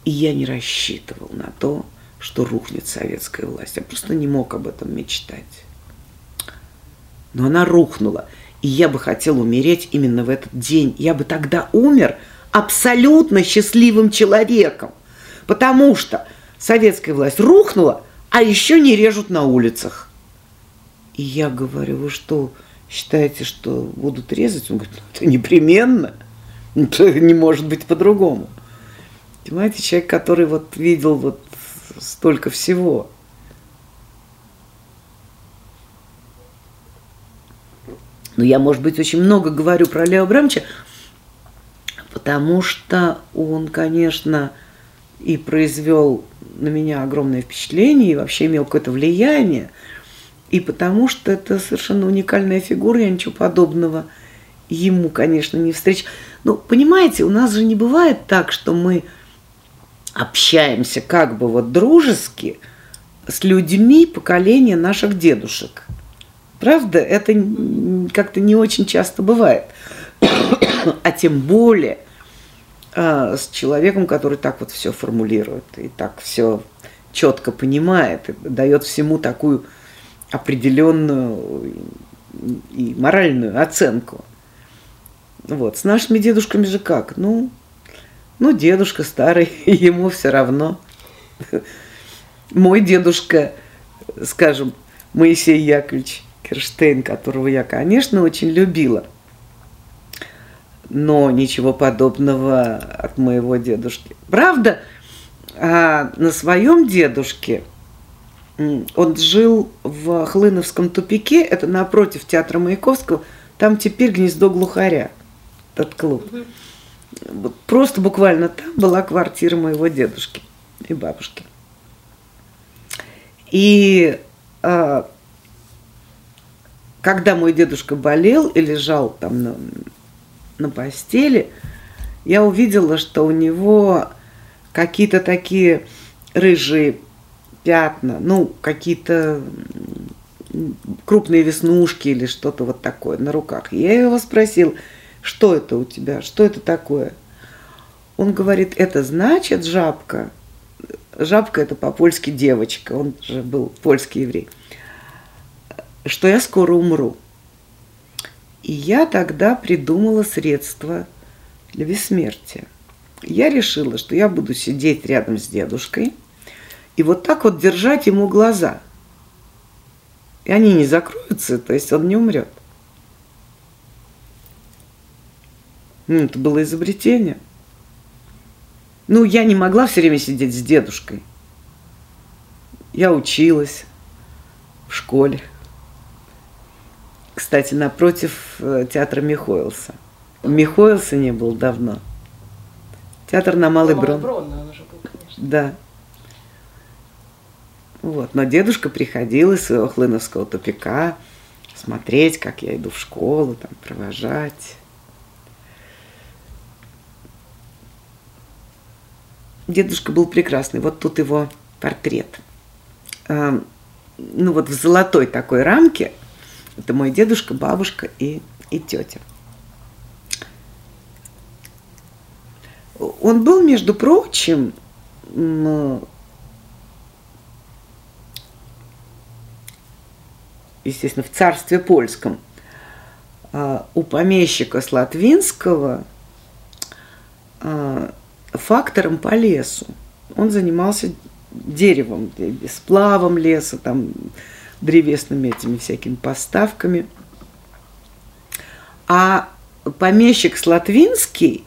и я не рассчитывал на то, что рухнет советская власть. Я просто не мог об этом мечтать. Но она рухнула, и я бы хотел умереть именно в этот день. Я бы тогда умер абсолютно счастливым человеком, потому что советская власть рухнула, а еще не режут на улицах. И я говорю: вы что, считаете, что будут резать? Он говорит: ну, это непременно, это не может быть по-другому. Понимаете, человек, который вот видел вот столько всего. Ну, я, может быть, очень много говорю про Лео Абрамовича, потому что он, конечно, и произвел на меня огромное впечатление, и вообще имел какое-то влияние, и потому что это совершенно уникальная фигура, я ничего подобного ему, конечно, не встречала. Ну, понимаете, у нас же не бывает так, что мы общаемся как бы вот дружески с людьми поколения наших дедушек. Правда, это как-то не очень часто бывает. А тем более а с человеком, который так вот все формулирует и так все четко понимает, и дает всему такую определенную и моральную оценку. Вот. С нашими дедушками же как? Ну, ну дедушка старый, ему все равно. Мой дедушка, скажем, Моисей Яковлевич Керштейн, которого я, конечно, очень любила, но ничего подобного от моего дедушки. Правда, а на своем дедушке он жил в Хлыновском тупике, это напротив театра Маяковского, там теперь «Гнездо глухаря», этот клуб. Вот просто буквально там была квартира моего дедушки и бабушки. И а, когда мой дедушка болел и лежал там на, на постели, я увидела, что у него какие-то такие рыжие пятна, ну, какие-то крупные веснушки или что-то вот такое на руках. Я его спросила, что это у тебя, что это такое? Он говорит, это значит жабка. Жабка – это по-польски девочка, он же был польский еврей. Что я скоро умру. И я тогда придумала средство для бессмертия. Я решила, что я буду сидеть рядом с дедушкой и вот так вот держать ему глаза. И они не закроются, то есть он не умрет. Ну, это было изобретение. Ну, я не могла все время сидеть с дедушкой. Я училась в школе. Кстати, напротив театра Михоэлса. Михоэлса не было давно. Театр на Малый Брон. Брон, наверное, же был, конечно. Да. Вот. Но дедушка приходил из своего Хлыновского тупика смотреть, как я иду в школу, там, провожать. Дедушка был прекрасный. Вот тут его портрет. Ну вот в золотой такой рамке. Это мой дедушка, бабушка и, и тетя. Он был, между прочим, естественно, в царстве польском. У помещика Слотвинского фактором по лесу. Он занимался деревом, сплавом леса, там, древесными этими всякими поставками. А помещик Слотвинский,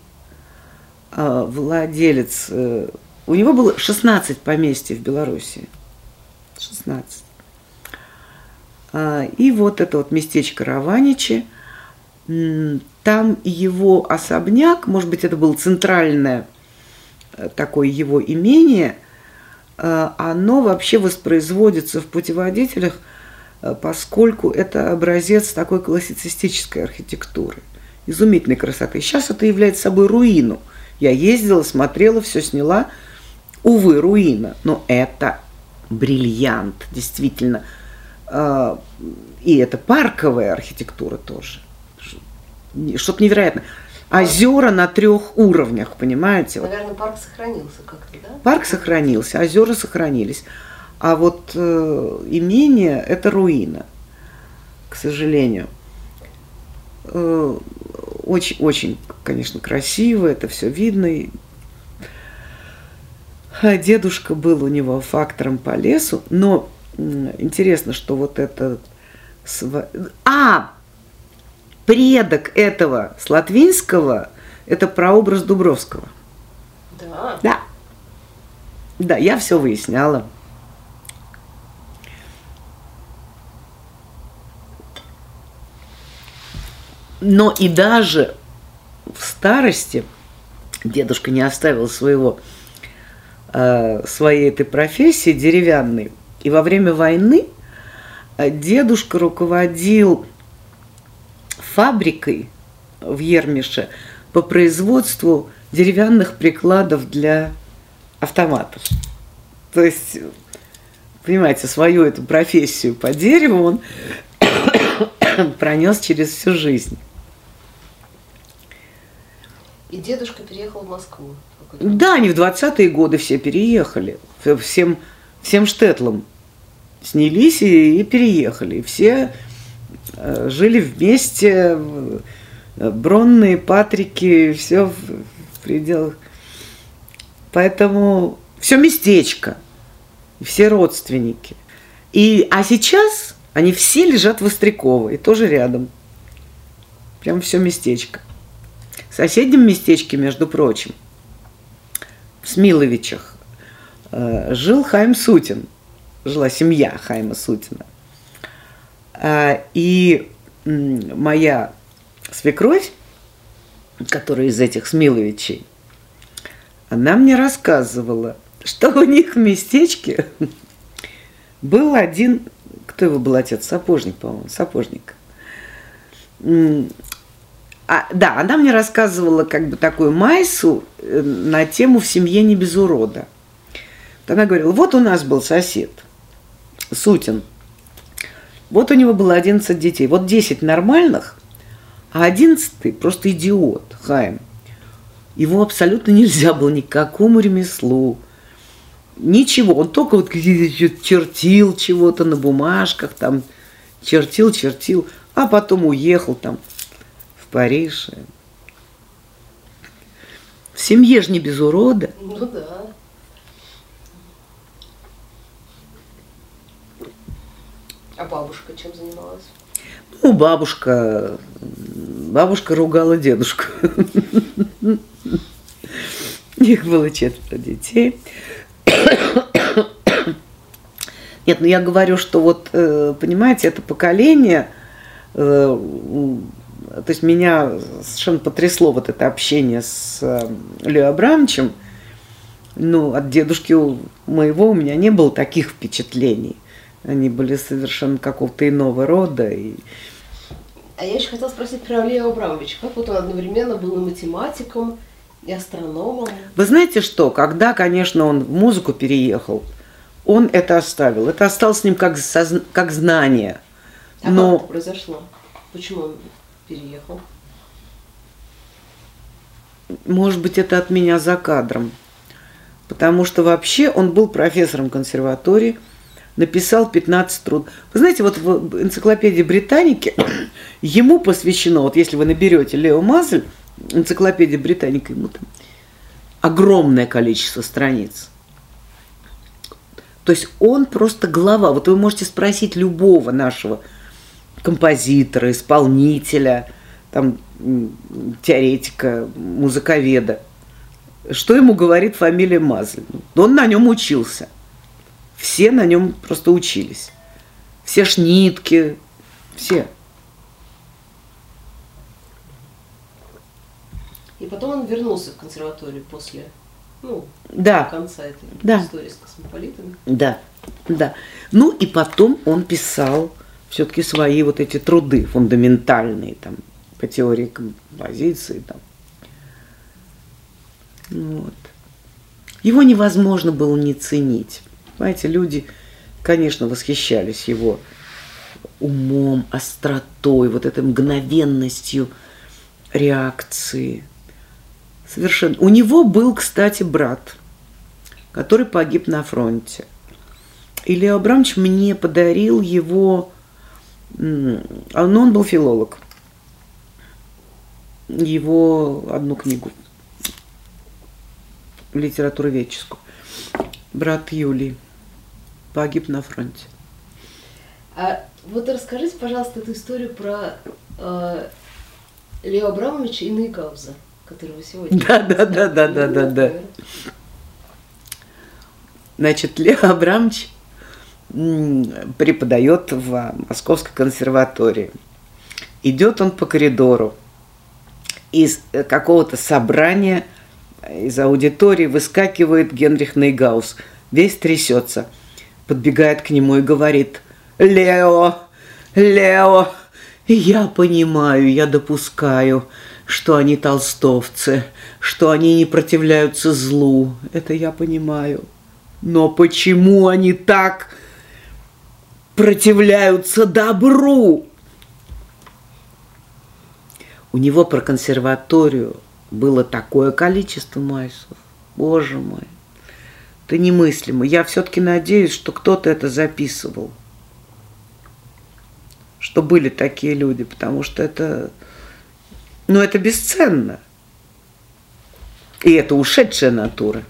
владелец, у него было шестнадцать поместьй в Белоруссии. шестнадцать. И вот это вот местечко Раваничи, там его особняк, может быть, это было центральное такое его имение, оно вообще воспроизводится в путеводителях, поскольку это образец такой классицистической архитектуры, изумительной красоты. Сейчас это является собой руину. Я ездила, смотрела, все сняла. Увы, руина. Но это бриллиант, действительно. И это парковая архитектура тоже. Что-то невероятное. Озера на трех уровнях, понимаете? Наверное, парк сохранился как-то, да? Парк сохранился, озера сохранились. А вот э, имение – это руина, к сожалению. Э, очень, очень, конечно, красиво, это все видно. И... А дедушка был у него фактором по лесу, но э, интересно, что вот это... А! Предок этого Слотвинского – это прообраз Дубровского. Да. Да. Да, я все выясняла. Но и даже в старости дедушка не оставил своего, своей этой профессии деревянной. И во время войны дедушка руководил фабрикой в Ермише по производству деревянных прикладов для автоматов. То есть, понимаете, свою эту профессию по дереву он пронес через всю жизнь. И дедушка переехал в Москву. Да, они в двадцатые годы все переехали. Всем, всем штетлам снялись и, и переехали. Все э, жили вместе. Бронные, Патрики, все в, в пределах. Поэтому все местечко. Все родственники. И, а сейчас они все лежат в Остряковой, тоже рядом. Прям все местечко. В соседнем местечке, между прочим, в Смиловичах, э, жил Хаим Сутин. Жила семья Хаима Сутина. Э, и э, моя свекровь, которая из этих Смиловичей, она мне рассказывала, что у них в местечке был один, кто его был отец? Сапожник, по-моему, сапожник. А, да, она мне рассказывала как бы такую майсу на тему «В семье не без урода». Она говорила, вот у нас был сосед, Сутин, вот у него было одиннадцать детей, вот десять нормальных, а одиннадцатый просто идиот, Хаим. Его абсолютно нельзя было ни к какому ремеслу, ничего. Он только вот чертил чего-то на бумажках, там чертил, чертил, а потом уехал там. Париж. В семье ж не без урода. Ну да. А бабушка чем занималась? Ну, бабушка... Бабушка ругала дедушку. У них было четверо детей. Нет, ну я говорю, что вот, понимаете, это поколение... То есть меня совершенно потрясло вот это общение с Лео Абрамовичем. Ну, от дедушки моего у меня не было таких впечатлений. Они были совершенно какого-то иного рода. И... А я еще хотела спросить про Лео Абрамовича. Как вот он одновременно был и математиком, и астрономом? Вы знаете что, когда, конечно, он в музыку переехал, он это оставил. Это осталось с ним как, созна... как знание. А но... как это произошло? Почему он... переехал. Может быть, это от меня за кадром. Потому что вообще он был профессором консерватории, написал пятнадцать трудов. Вы знаете, вот в энциклопедии Британики ему посвящено, вот если вы наберете Лео Мазель, энциклопедия Британика, ему там огромное количество страниц. То есть он просто глава. Вот вы можете спросить любого нашего композитора, исполнителя, там, теоретика, музыковеда. Что ему говорит фамилия Мазель? Он на нем учился. Все на нем просто учились. Все шнитки, все. И потом он вернулся в консерваторию после, ну, да. конца этой да. истории с космополитами. Да, да. Ну и потом он писал все-таки свои вот эти труды фундаментальные, там, по теории композиции, там. Вот. Его невозможно было не ценить. Понимаете, люди, конечно, восхищались его умом, остротой, вот этой мгновенностью реакции. Совершенно. У него был, кстати, брат, который погиб на фронте. И Лео Абрамович мне подарил его... Но он был филолог. Его одну книгу, литературу веческую. Брат Юлий погиб на фронте. А вот расскажите, пожалуйста, эту историю про э, Лео Абрамовича и Нейгауза, которого сегодня... Да, да, да, да, да, да, да. Значит, Лео Абрамович преподает в Московской консерватории. Идет он по коридору. Из какого-то собрания, из аудитории выскакивает Генрих Нейгаус. Весь трясется. Подбегает к нему и говорит: «Лео! Лео! Я понимаю, я допускаю, что они толстовцы, что они не противляются злу. Это я понимаю. Но почему они так... противляются добру?» У него про консерваторию было такое количество майсов. Боже мой, это немыслимо. Я все-таки надеюсь, что кто-то это записывал, что были такие люди, потому что это, ну, это бесценно. И это ушедшая натура.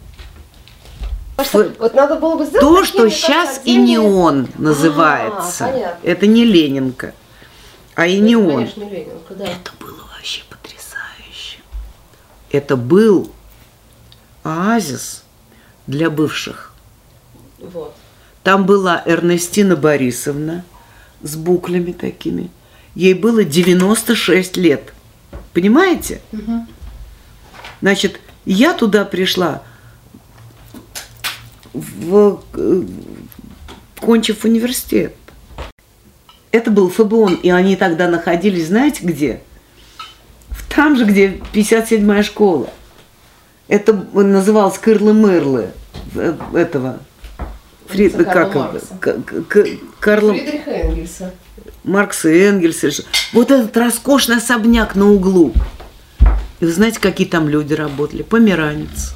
Вы, вот надо было бы сделать то, что сейчас и не он называется. А, понятно. Это не Ленинка, а и это, не он. Конечно, Ленинка, да. Это было вообще потрясающе. Это был оазис для бывших. Вот. Там была Эрнестина Борисовна с буклями такими. Ей было девяносто шесть лет. Понимаете? Угу. Значит, я туда пришла, В, кончив университет. Это был Ф Б О Н, и они тогда находились, знаете где? Там же, где пятьдесят седьмая школа. Это называлось Кырлы-Мырлы этого Фри... как Маркса. Карла... Фридриха Энгельса. Маркса и Энгельса. Вот этот роскошный особняк на углу. И вы знаете, какие там люди работали? Померанец.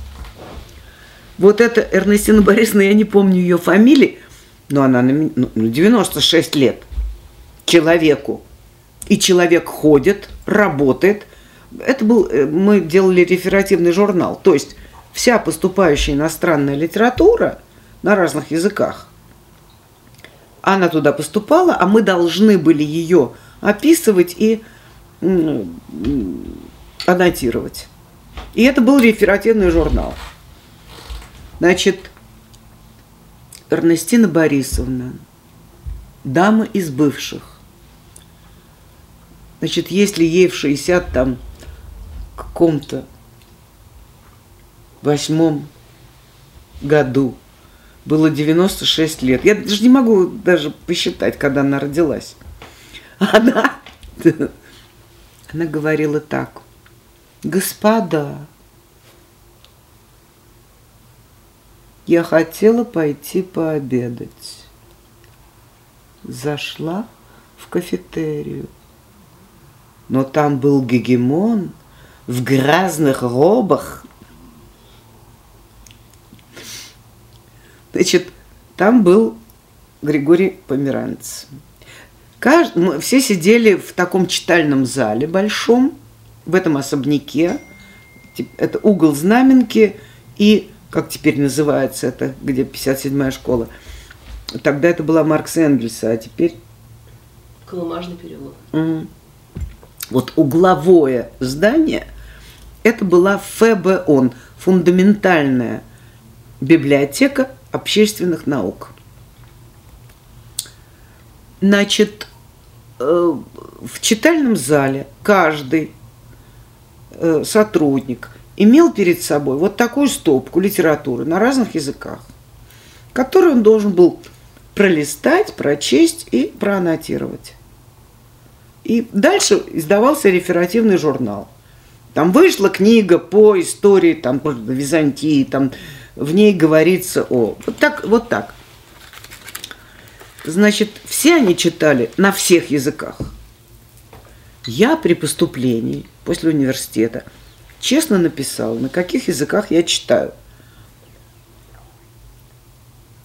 Вот это Эрнестина Борисовна, я не помню ее фамилии, но она на ну, девяносто шесть лет человеку. И человек ходит, работает. Это был, мы делали реферативный журнал. То есть вся поступающая иностранная литература на разных языках, она туда поступала, а мы должны были ее описывать и аннотировать. И это был реферативный журнал. Значит, Эрнестина Борисовна, дама из бывших. Значит, если ей в шестьдесят там каком-то восьмом году было девяносто шесть лет. Я даже не могу даже посчитать, когда она родилась. Она, она говорила так: господа, я хотела пойти пообедать. Зашла в кафетерию. Но там был гегемон в грязных робах. Значит, там был Григорий Померанец. Кажд... Мы все сидели в таком читальном зале большом, в этом особняке. Это угол Знаменки и... как теперь называется это, где пятьдесят седьмая школа. Тогда это была Маркса Энгельса, а теперь... Колымажный переулок. Mm. Вот угловое здание, это была Ф Б О Н, фундаментальная библиотека общественных наук. Значит, в читальном зале каждый сотрудник имел перед собой вот такую стопку литературы на разных языках, которую он должен был пролистать, прочесть и проаннотировать. И дальше издавался реферативный журнал. Там вышла книга по истории там, Византии, там, в ней говорится о... Вот так, вот так. Значит, все они читали на всех языках. Я при поступлении после университета честно написал, на каких языках я читаю.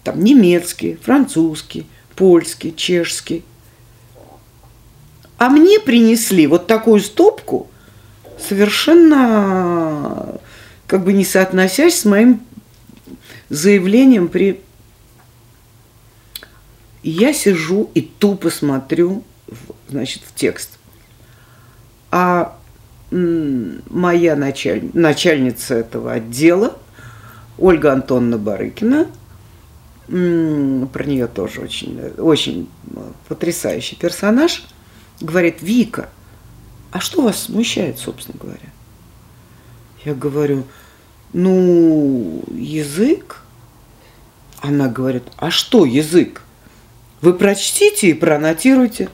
Там немецкий, французский, польский, чешский. А мне принесли вот такую стопку, совершенно как бы не соотносясь с моим заявлением при... Я сижу и тупо смотрю, значит, в текст. А моя началь... начальница этого отдела, Ольга Антоновна Барыкина, про нее тоже очень, очень потрясающий персонаж, говорит: Вика, а что вас смущает, собственно говоря? Я говорю, ну, язык. Она говорит: а что язык? Вы прочтите и проаннотируйте.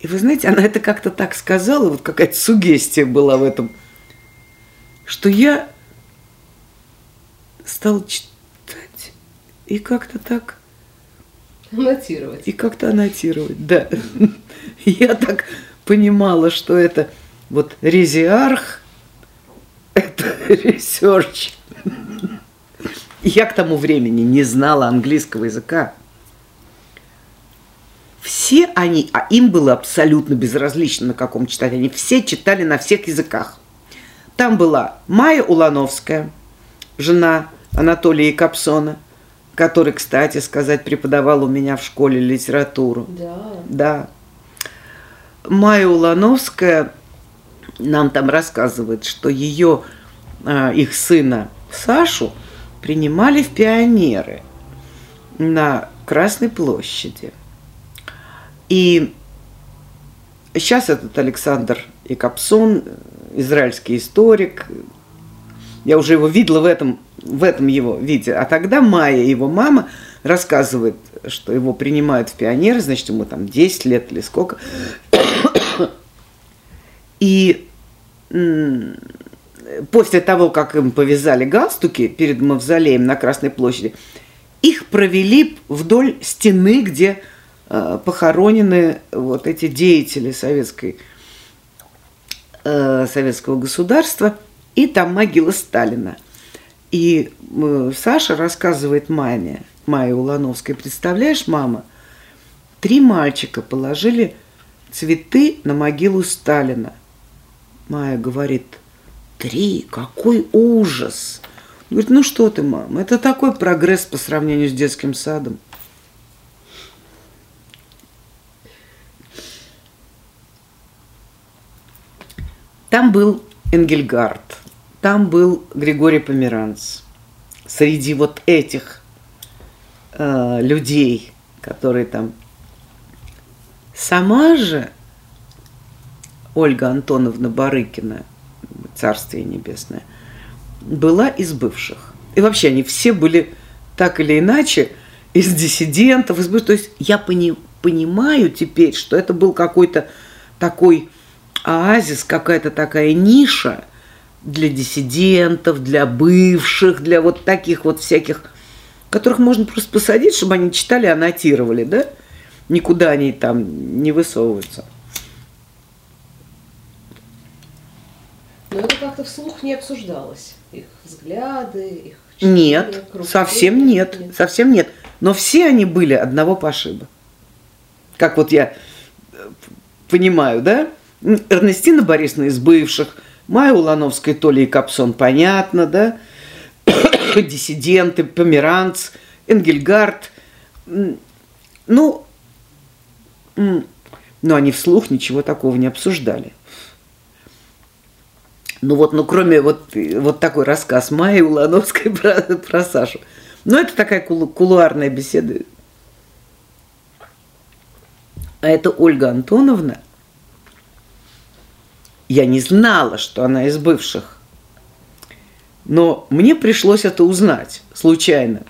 И вы знаете, она это как-то так сказала, вот какая-то суггестия была в этом, что я стала читать и как-то так... Аннотировать. И как-то аннотировать, да. Я так понимала, что это Вот резиарх – это ресерч. Я к тому времени не знала английского языка. Все они, а им было абсолютно безразлично, на каком читали, они все читали на всех языках. Там была Майя Улановская, жена Анатолия Капсона, который, кстати сказать, преподавал у меня в школе литературу. Да. Да. Майя Улановская нам там рассказывает, что ее, их сына Сашу принимали в пионеры на Красной площади. И сейчас этот Александр Якобсон, израильский историк, я уже его видела в этом, в этом его виде. А тогда Майя, его мама, рассказывает, что его принимают в пионеры, значит, ему там десять лет или сколько. И после того, как им повязали галстуки перед мавзолеем на Красной площади, их провели вдоль стены, где похоронены вот эти деятели советской, э, советского государства, и там могила Сталина. И э, Саша рассказывает маме, Майе Улановской: представляешь, мама, три мальчика положили цветы на могилу Сталина. Майя говорит: три, какой ужас! Он говорит: ну что ты, мама, это такой прогресс по сравнению с детским садом. Там был Энгельгард, там был Григорий Померанец. Среди вот этих э, людей, которые там... Сама же Ольга Антоновна Барыкина, царствие небесное, была из бывших. И вообще они все были так или иначе из диссидентов, из бывших. То есть я пони, понимаю теперь, что это был какой-то такой... оазис, какая-то такая ниша для диссидентов, для бывших, для вот таких вот всяких, которых можно просто посадить, чтобы они читали, аннотировали, да? Никуда они там не высовываются. Но это как-то вслух не обсуждалось. Их взгляды, их чтение, нет, совсем нет, нет, совсем нет. Но все они были одного пошиба. Как вот я понимаю, да? Эрнестина Борисовна из бывших, Майя Улановская, Толя и Капсон, понятно, да? Диссиденты, Померанц, Энгельгард. Ну, но они вслух ничего такого не обсуждали. Ну вот, ну кроме вот, вот такой рассказ Майи Улановской про, про Сашу. Ну это такая кулуарная беседа. А это Ольга Антоновна. Я не знала, что она из бывших. Но мне пришлось это узнать случайно.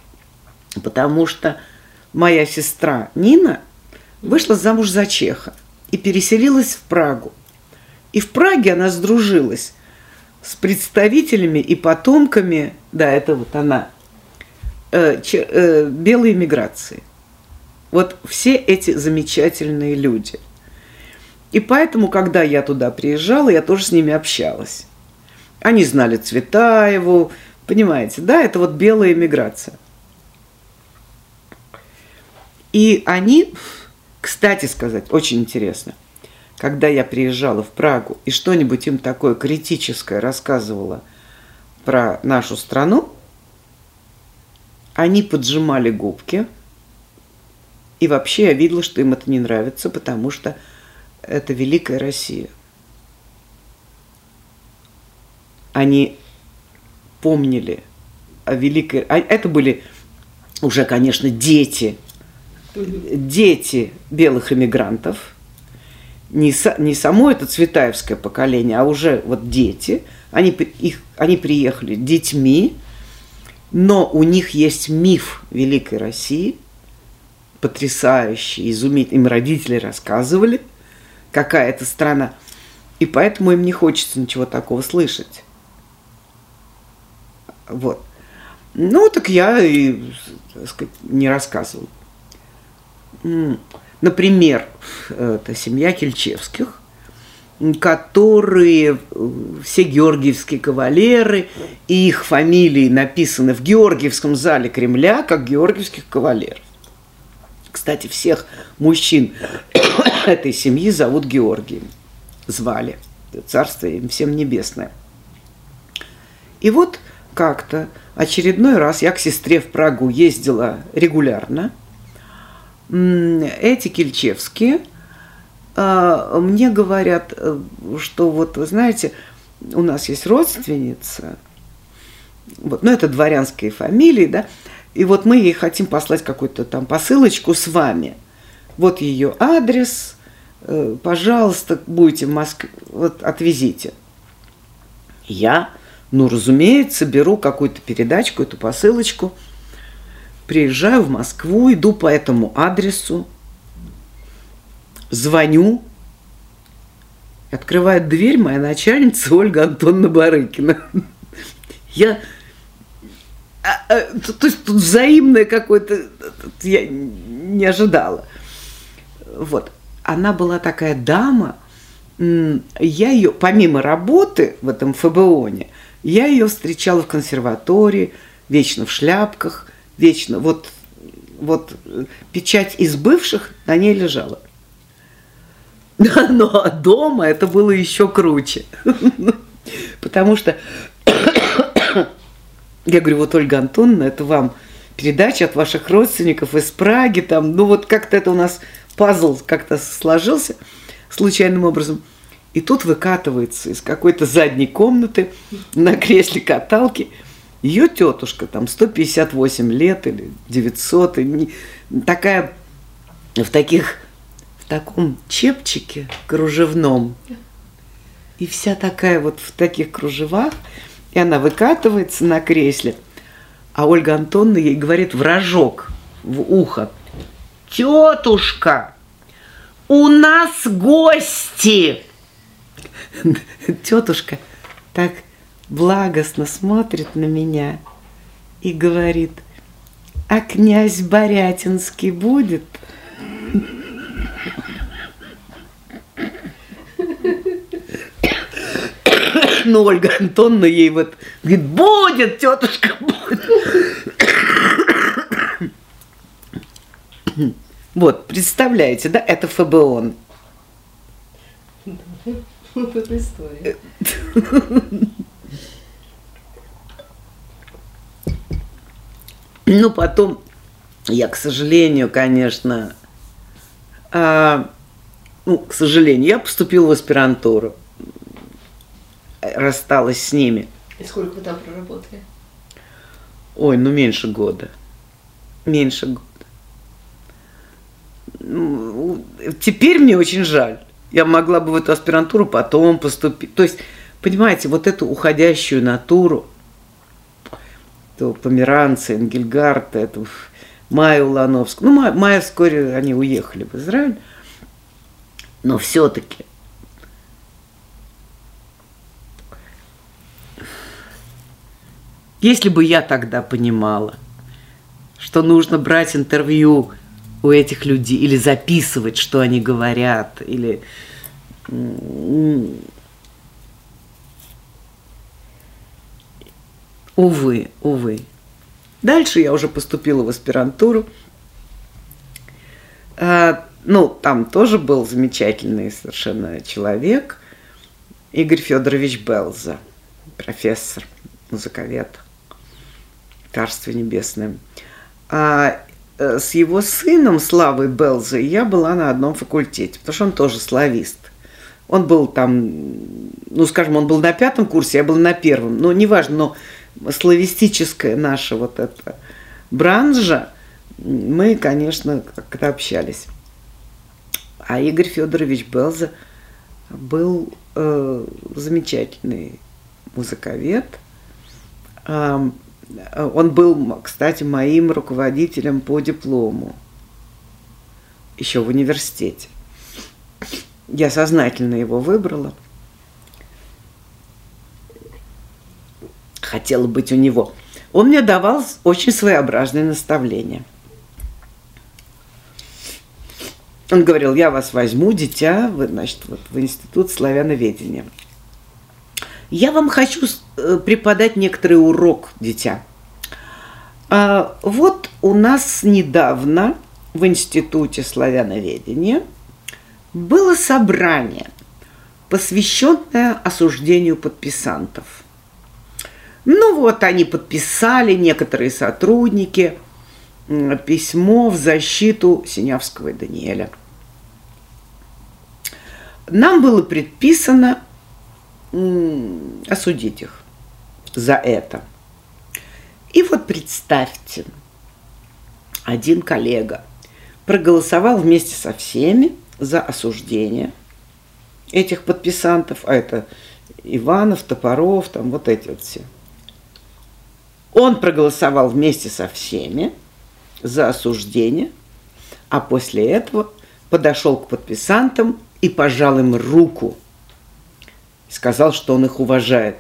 Потому что моя сестра Нина вышла замуж за чеха и переселилась в Прагу. И в Праге она сдружилась с представителями и потомками, да, это вот она, э, че, э, белой эмиграции. Вот все эти замечательные люди. И поэтому, когда я туда приезжала, я тоже с ними общалась. Они знали Цветаеву, понимаете, да, это вот белая эмиграция. И они, кстати сказать, очень интересно, когда я приезжала в Прагу и что-нибудь им такое критическое рассказывала про нашу страну, они поджимали губки, и вообще я видела, что им это не нравится, потому что это великая Россия. Они помнили о великой... Это были уже, конечно, дети. Дети белых эмигрантов. Не, со... Не само это цветаевское поколение, а уже вот дети. Они, их... Они приехали детьми, но у них есть миф великой России. Потрясающий, изумительный. Им родители рассказывали. Какая это страна. И поэтому им не хочется ничего такого слышать. Вот. Ну, так я и, так сказать, не рассказывала. Например, это семья Кельчевских. которые все георгиевские кавалеры, и их фамилии написаны в Георгиевском зале Кремля как георгиевских кавалеров. Кстати, всех мужчин этой семьи зовут Георгием, звали, царство им всем небесное. И вот как-то очередной раз я к сестре в Прагу ездила регулярно. Эти кильчевские мне говорят, что вот, вы знаете, у нас есть родственница, вот, ну, это дворянские фамилии, да, и вот мы ей хотим послать какую-то там посылочку с вами. Вот ее адрес, пожалуйста, будете в Москве, вот, отвезите. Я, ну, разумеется, беру какую-то передачку, эту посылочку, приезжаю в Москву, иду по этому адресу, звоню, открывает дверь моя начальница Ольга Антоновна Барыкина. Я, то есть тут взаимное какое-то, я не ожидала. Вот, она была такая дама, я ее, помимо работы в этом ФБОне, я ее встречала в консерватории, вечно в шляпках, вечно, вот, вот печать из бывших на ней лежала. Но дома это было еще круче. Потому что я говорю, вот, Ольга Антоновна, это вам передача от ваших родственников из Праги. Там, ну вот как-то это у нас пазл как-то сложился случайным образом. И тут выкатывается из какой-то задней комнаты на кресле каталки ее тетушка, там сто пятьдесят восемь лет или девятьсот, и такая в таких... в таком чепчике кружевном. И вся такая вот в таких кружевах. И она выкатывается на кресле. А Ольга Антоновна ей говорит в рожок, в ухо: «Тетушка, у нас гости!» Тетушка так благостно смотрит на меня и говорит: «А князь Борятинский будет?» Ну, Ольга Антоновна ей вот говорит: «Будет, тетушка, будет». Вот, представляете, да, это ФБОН. Вот эта история. Ну, потом я, к сожалению, конечно, а, ну, к сожалению, я поступила в аспирантуру. Рассталась с ними. И сколько вы там проработали? Ой, ну меньше года. Меньше года. Ну, теперь мне очень жаль. Я могла бы в эту аспирантуру потом поступить. То есть, понимаете, вот эту уходящую натуру, то Померанца, Энгельгард, это Майя Улановская. Ну, Майя вскоре, они уехали в Израиль. Но все-таки... Если бы я тогда понимала, что нужно брать интервью у этих людей или записывать, что они говорят, или... Увы, увы. Дальше я уже поступила в аспирантуру. Ну, там тоже был замечательный совершенно человек, Игорь Федорович Белза, профессор, музыковед. Царство небесное. А с его сыном Славой Белзой я была на одном факультете, потому что он тоже славист. Он был там, ну, скажем, он был на пятом курсе, я была на первом. Ну, неважно, но славистическая наша вот эта бранжа, мы, конечно, как-то общались. А Игорь Федорович Белза был э, замечательный музыковед. Э, Он был, кстати, моим руководителем по диплому еще в университете. Я сознательно его выбрала. Хотела быть у него. Он мне давал очень своеобразные наставления. Он говорил: я вас возьму, дитя, в, значит, вот, в Институт славяноведения. Я вам хочу преподать некоторый урок, дитя. А вот у нас недавно в Институте славяноведения было собрание, посвященное осуждению подписантов. Ну вот, они подписали, некоторые сотрудники, письмо в защиту Синявского и Даниэля. Нам было предписано осудить их за это. И вот представьте, один коллега проголосовал вместе со всеми за осуждение этих подписантов, а это Иванов, Топоров, там вот эти вот все. Он проголосовал вместе со всеми за осуждение, а после этого подошел к подписантам и пожал им руку. Сказал, что он их уважает.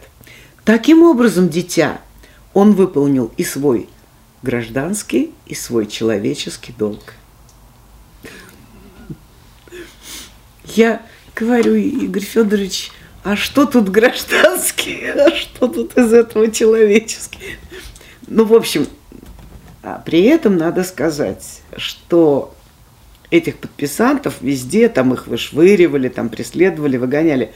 Таким образом, дитя, он выполнил и свой гражданский, и свой человеческий долг. Я говорю: Игорь Федорович, а что тут гражданский, а что тут из этого человеческий? Ну, в общем, а при этом надо сказать, что этих подписантов везде, там их вышвыривали, там преследовали, выгоняли.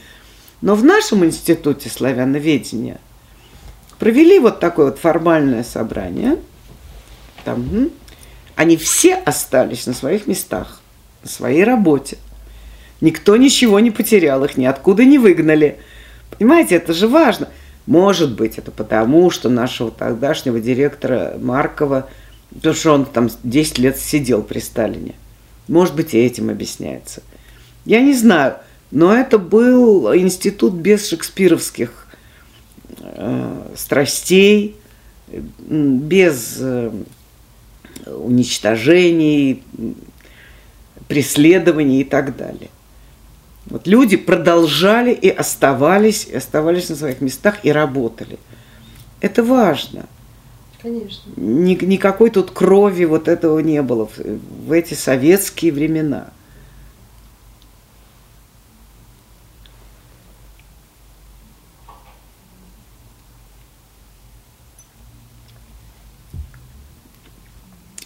Но в нашем институте славяноведения провели вот такое вот формальное собрание. Там, они все остались на своих местах, на своей работе. Никто ничего не потерял, их ниоткуда не выгнали. Понимаете, это же важно. Может быть, это потому, что нашего тогдашнего директора Маркова, потому что он там десять лет сидел при Сталине. Может быть, и этим объясняется. Я не знаю. Но это был институт без шекспировских э, страстей, без э, уничтожений, преследований и так далее. Вот люди продолжали и оставались, и оставались на своих местах и работали. Это важно. Конечно. Ни, никакой тут крови вот этого не было в, в эти советские времена.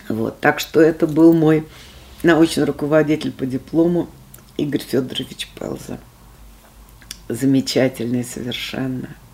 Вот, так что это был мой научный руководитель по диплому Игорь Федорович Белза. Замечательный совершенно.